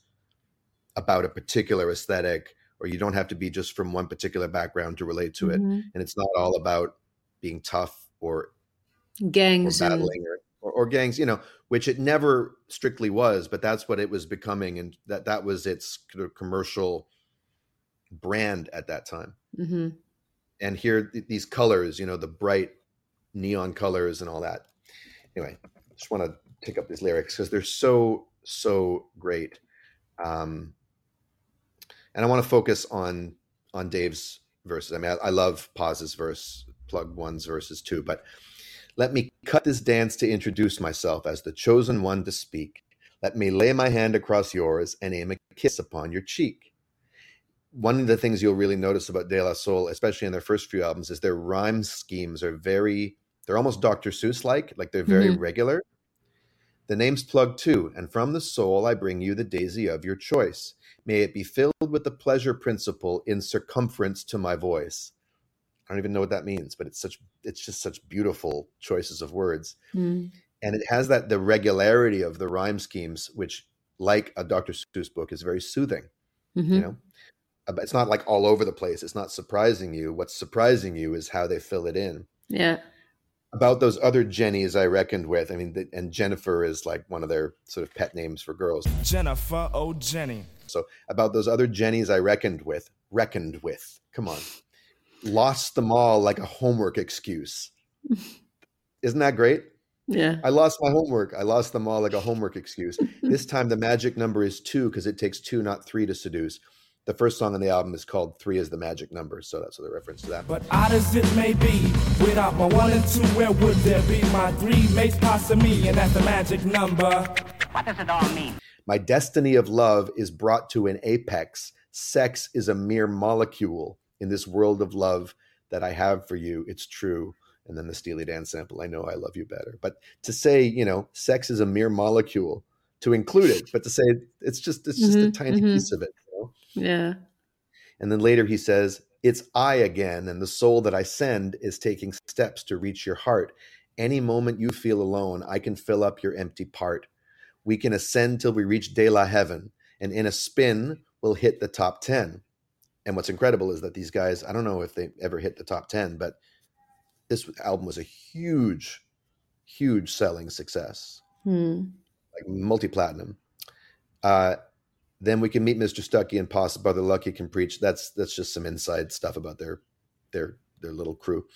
about a particular aesthetic, or you don't have to be just from one particular background to relate to it. Mm-hmm. And it's not all about being tough or gangs or battling or gangs, which it never strictly was, but that's what it was becoming. And that was its commercial brand at that time. Mm-hmm. And here these colors, the bright neon colors and all that. Anyway, just want to pick up these lyrics because they're so, so great. And I want to focus on Dave's verses. I mean, I love Paz's verse, Plug One's verses too, but let me cut this dance to introduce myself as the chosen one to speak. Let me lay my hand across yours and aim a kiss upon your cheek. One of the things you'll really notice about De La Soul, especially in their first few albums, is their rhyme schemes are they're almost Dr. Seuss-like, they're very mm-hmm. regular. The name's Plug Two, and from the soul I bring you the daisy of your choice. May it be filled with the pleasure principle in circumference to my voice. I don't even know what that means, but it's just such beautiful choices of words. Mm. And it has the regularity of the rhyme schemes, which, like a Dr. Seuss book, is very soothing, mm-hmm. It's not like all over the place. It's not surprising you. What's surprising you is how they fill it in. Yeah. About those other Jennies I reckoned with. And Jennifer is like one of their sort of pet names for girls. Jennifer, oh Jenny. So about those other Jennies I reckoned with, come on. Lost them all like a homework excuse. Isn't that great? Yeah. I lost my homework. I lost them all like a homework excuse. This time the magic number is 2 because it takes 2, not 3 to seduce. The first song on the album is called 3 is the Magic Number, so that's what the reference to that. But odd as it may be, without my 1 and 2, where would there be? My 3 makes parts of me, and that's the magic number. What does it all mean? My destiny of love is brought to an apex. Sex is a mere molecule in this world of love that I have for you. It's true. And then the Steely Dan sample, I know I love you better. But to say, sex is a mere molecule, to include it, but to say it's just mm-hmm, a tiny mm-hmm. piece of it. Yeah. And then later he says, it's I again, and the soul that I send is taking steps to reach your heart. Any moment you feel alone, I can fill up your empty part. We can ascend till we reach De La Heaven, and in a spin, we'll hit the top 10. And what's incredible is that these guys, I don't know if they ever hit the top 10, but this album was a huge, huge selling success. Mm. Like multi-platinum. Then we can meet Mr. Stuckey and Posse Brother Lucky can preach. That's just some inside stuff about their little crew.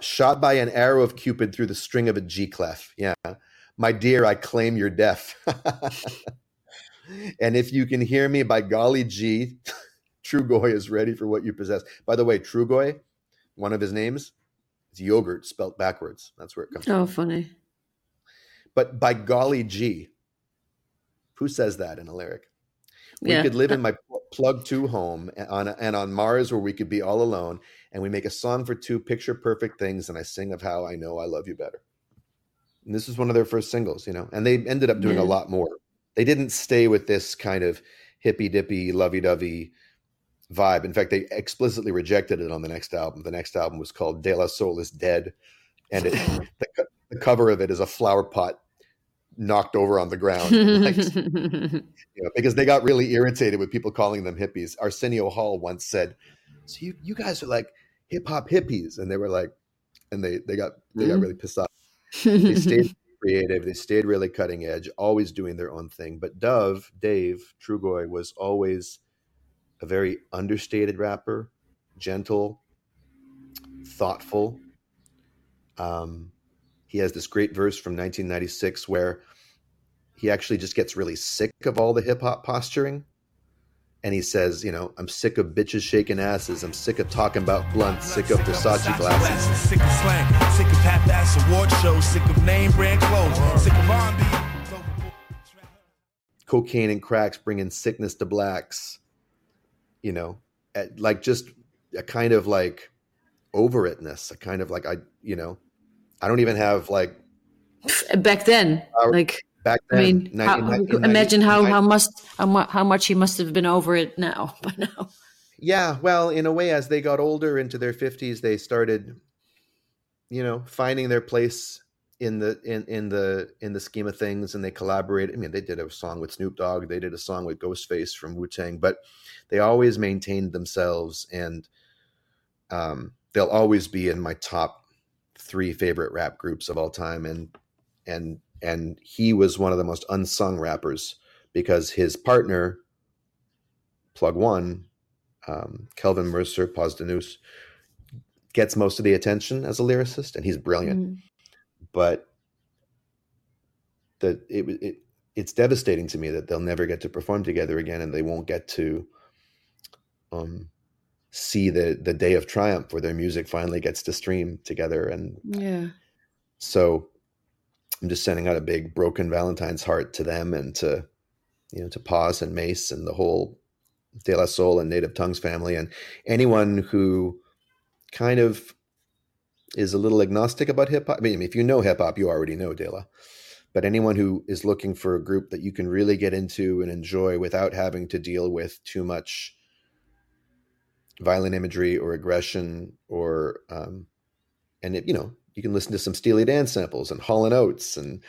Shot by an arrow of Cupid through the string of a G clef. Yeah. My dear, I claim you're deaf. And if you can hear me, by golly G, Trugoy is ready for what you possess. By the way, Trugoy, one of his names, is yogurt spelt backwards. That's where it comes from. Oh, funny. But by golly G, who says that in a lyric? We could live in my Plug Two home and on Mars where we could be all alone. And we make a song for 2 picture perfect things. And I sing of how I know I love you better. And this is one of their first singles, and they ended up doing a lot more. They didn't stay with this kind of hippy dippy, lovey dovey vibe. In fact, they explicitly rejected it on the next album. The next album was called De La Soul is Dead. And the cover of it is a flower pot knocked over on the ground, because they got really irritated with people calling them hippies. Arsenio Hall once said, "So you guys are like hip hop hippies," and they were like, and they got really pissed off. They stayed creative, they stayed really cutting edge, always doing their own thing. But Dave Trugoy was always a very understated rapper, gentle, thoughtful. He has this great verse from 1996 where he actually just gets really sick of all the hip hop posturing. And he says, you know, I'm sick of bitches shaking asses. I'm sick of talking about blunts. Sick of Versace glasses. Sick of slang. Sick of half-ass award shows. Sick of name brand clothes. Sick of R&B. Cocaine and cracks bringing sickness to blacks. You know, like just a kind of like over itness. A kind of like, I don't even have like. Back then, like. Back then, I mean, imagine how much he must have been over it by now. Yeah, well, in a way, as they got older into their 50s, they started, finding their place in the scheme of things, and they collaborated. I mean, they did a song with Snoop Dogg, they did a song with Ghostface from Wu-Tang, but they always maintained themselves, and they'll always be in my top 3 favorite rap groups of all time, and he was one of the most unsung rappers because his partner, Plug One, Kelvin Mercer, Pazdanus, gets most of the attention as a lyricist, and he's brilliant. Mm. But it's devastating to me that they'll never get to perform together again, and they won't get to see the day of triumph where their music finally gets to stream together. And yeah, so. I'm just sending out a big broken Valentine's heart to them and to, to Paz and Mace and the whole De La Soul and Native Tongues family. And anyone who kind of is a little agnostic about hip hop. I mean, if you know hip hop, you already know De La, but anyone who is looking for a group that you can really get into and enjoy without having to deal with too much violent imagery or aggression or, you can listen to some Steely Dan samples and Hall and Oates and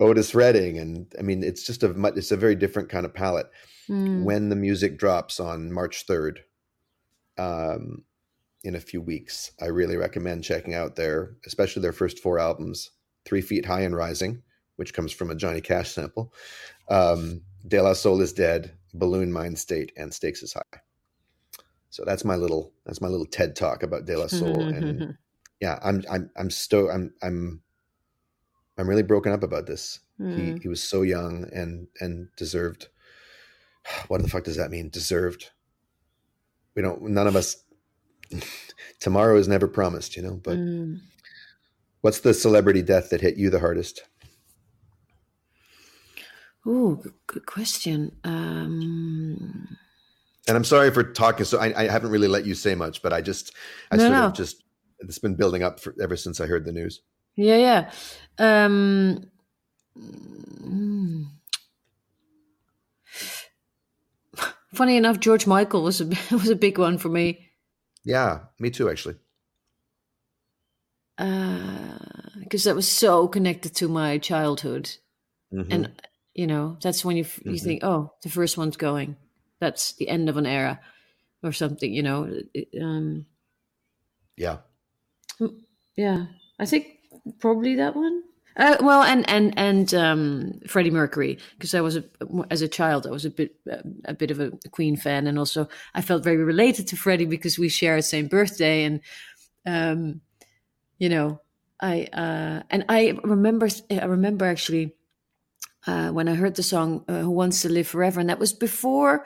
Otis Redding. And I mean, it's just it's a very different kind of palette. Mm. When the music drops on March 3rd, in a few weeks, I really recommend checking out especially their first 4 albums, 3 Feet High and Rising, which comes from a Johnny Cash sample. De La Soul is Dead, Balloon Mind State, and Stakes is High. So that's my little TED talk about De La Soul. And, yeah, I'm really broken up about this. Mm. He was so young and deserved. What the fuck does that mean? Deserved. We don't. None of us. Tomorrow is never promised, But what's the celebrity death that hit you the hardest? Ooh, good question. And I'm sorry for talking. So I haven't really let you say much, but I sort of just. It's been building up ever since I heard the news. Yeah, yeah. Funny enough, George Michael was a big one for me. Yeah, me too, actually. Because that was so connected to my childhood, and that's when you think, oh, the first one's going. That's the end of an era, or something. Yeah. Yeah, I think probably that one. Well, and Freddie Mercury, because I was as a child I was a bit of a Queen fan, and also I felt very related to Freddie because we share the same birthday, and I remember actually when I heard the song "Who Wants to Live Forever," and that was before.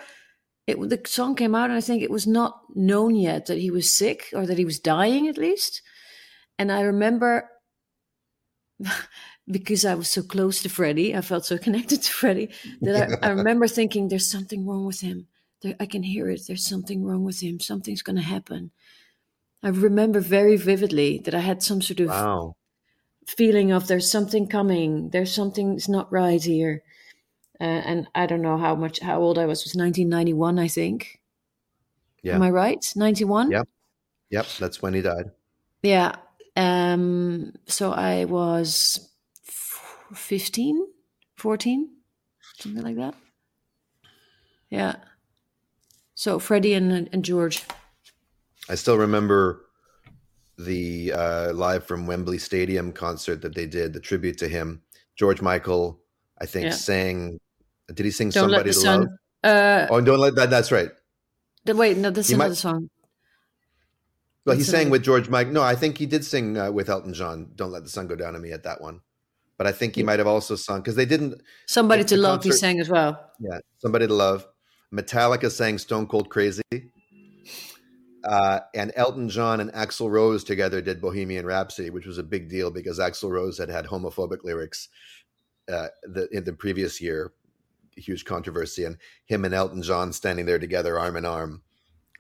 The song came out, and I think it was not known yet that he was sick or that he was dying, at least. And I remember, because I was so close to Freddie, I felt so connected to Freddie, that I remember thinking, there's something wrong with him. I can hear it. There's something wrong with him. Something's going to happen. I remember very vividly that I had some sort of feeling of there's something coming. There's something's not right here. And I don't know how old I was. It was 1991, I think. Yeah. Am I right? 91? Yep. That's when he died. Yeah. So I was 14, something like that. Yeah. So Freddie and George. I still remember the live from Wembley Stadium concert that they did, the tribute to him. George Michael, I think, sang... Did he sing "Don't Somebody to Love"? Don't let that. That's right. Wait, no, that's another song. Well, he sang with George Michael. No, I think he did sing with Elton John. "Don't Let the Sun Go Down on Me" at that one, but I think he might have also sung because they didn't. "Somebody to Love" he sang as well. Yeah, "Somebody to Love," Metallica sang Stone Cold Crazy. And Elton John and Axl Rose together did Bohemian Rhapsody, which was a big deal because Axl Rose had had homophobic lyrics in the previous year. Huge controversy. And him and Elton John standing there together arm in arm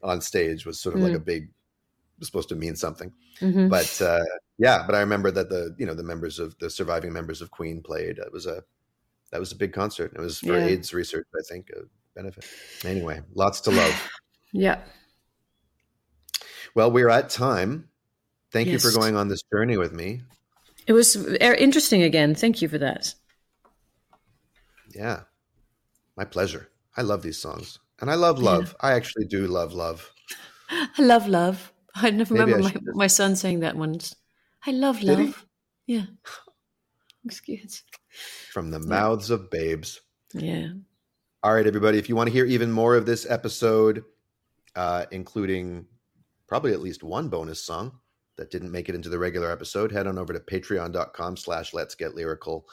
on stage was sort of like a big, was supposed to mean something. Mm-hmm. But yeah, but I remember that the surviving members of Queen played. That was a big concert. It was for AIDS research, I think, a benefit. Anyway, lots to love. Yeah. Well, we're at time. Thank you for going on this journey with me. It was interesting again. Thank you for that. Yeah. My pleasure. I love these songs. And I love love. Yeah. I actually do love love. I love love. I never remember my son saying that once. I love love. Yeah. Excuse. From the mouths of babes. Yeah. All right, everybody. If you want to hear even more of this episode, including probably at least one bonus song that didn't make it into the regular episode, head on over to patreon.com/letsgetlyrical.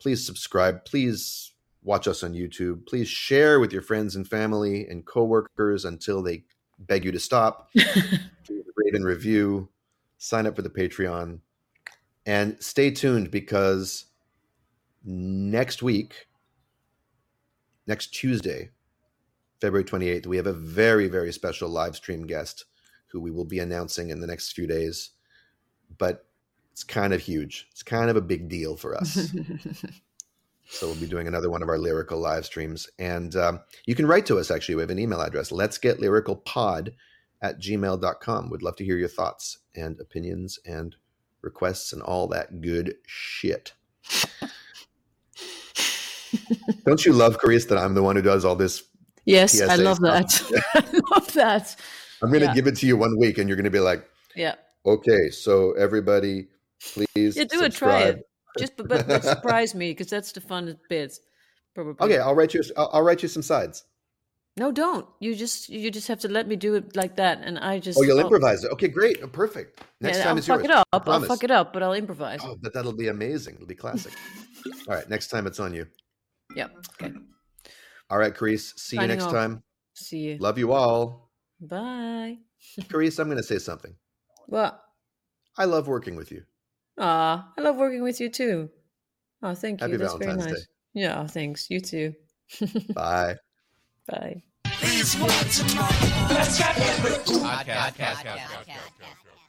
Please subscribe. Please watch us on YouTube. Please share with your friends and family and coworkers until they beg you to stop. Rate and review. Sign up for the Patreon. And stay tuned because next Tuesday, February 28th, we have a very, very special live stream guest who we will be announcing in the next few days, but it's kind of huge. It's kind of a big deal for us. So we'll be doing another one of our lyrical live streams. And you can write to us, actually. We have an email address, letsgetlyricalpod@gmail.com. We'd love to hear your thoughts and opinions and requests and all that good shit. Don't you love, Carice, that I'm the one who does all this? Yes, PSA I love stuff? That. I love that. I'm going to give it to you 1 week and you're going to be like, okay, so everybody, please do it, try it. Just but surprise me because that's the fun bit, probably. Okay, I'll write you some sides. No, don't. You just have to let me do it like that and I just you'll improvise it. Okay, great. Oh, perfect. Next time I'll it's yours. I'll fuck it up, but I'll improvise. Oh, but that'll be amazing. It'll be classic. All right, next time it's on you. Yeah. Okay. All right, Carice, see you next time. See you. Love you all. Bye. Carice, I'm going to say something. What? I love working with you. I love working with you too. Oh, thank you. Happy That's Valentine's very nice. Day. Yeah, thanks. You too. Bye. Bye. These words are mine. Let's get it.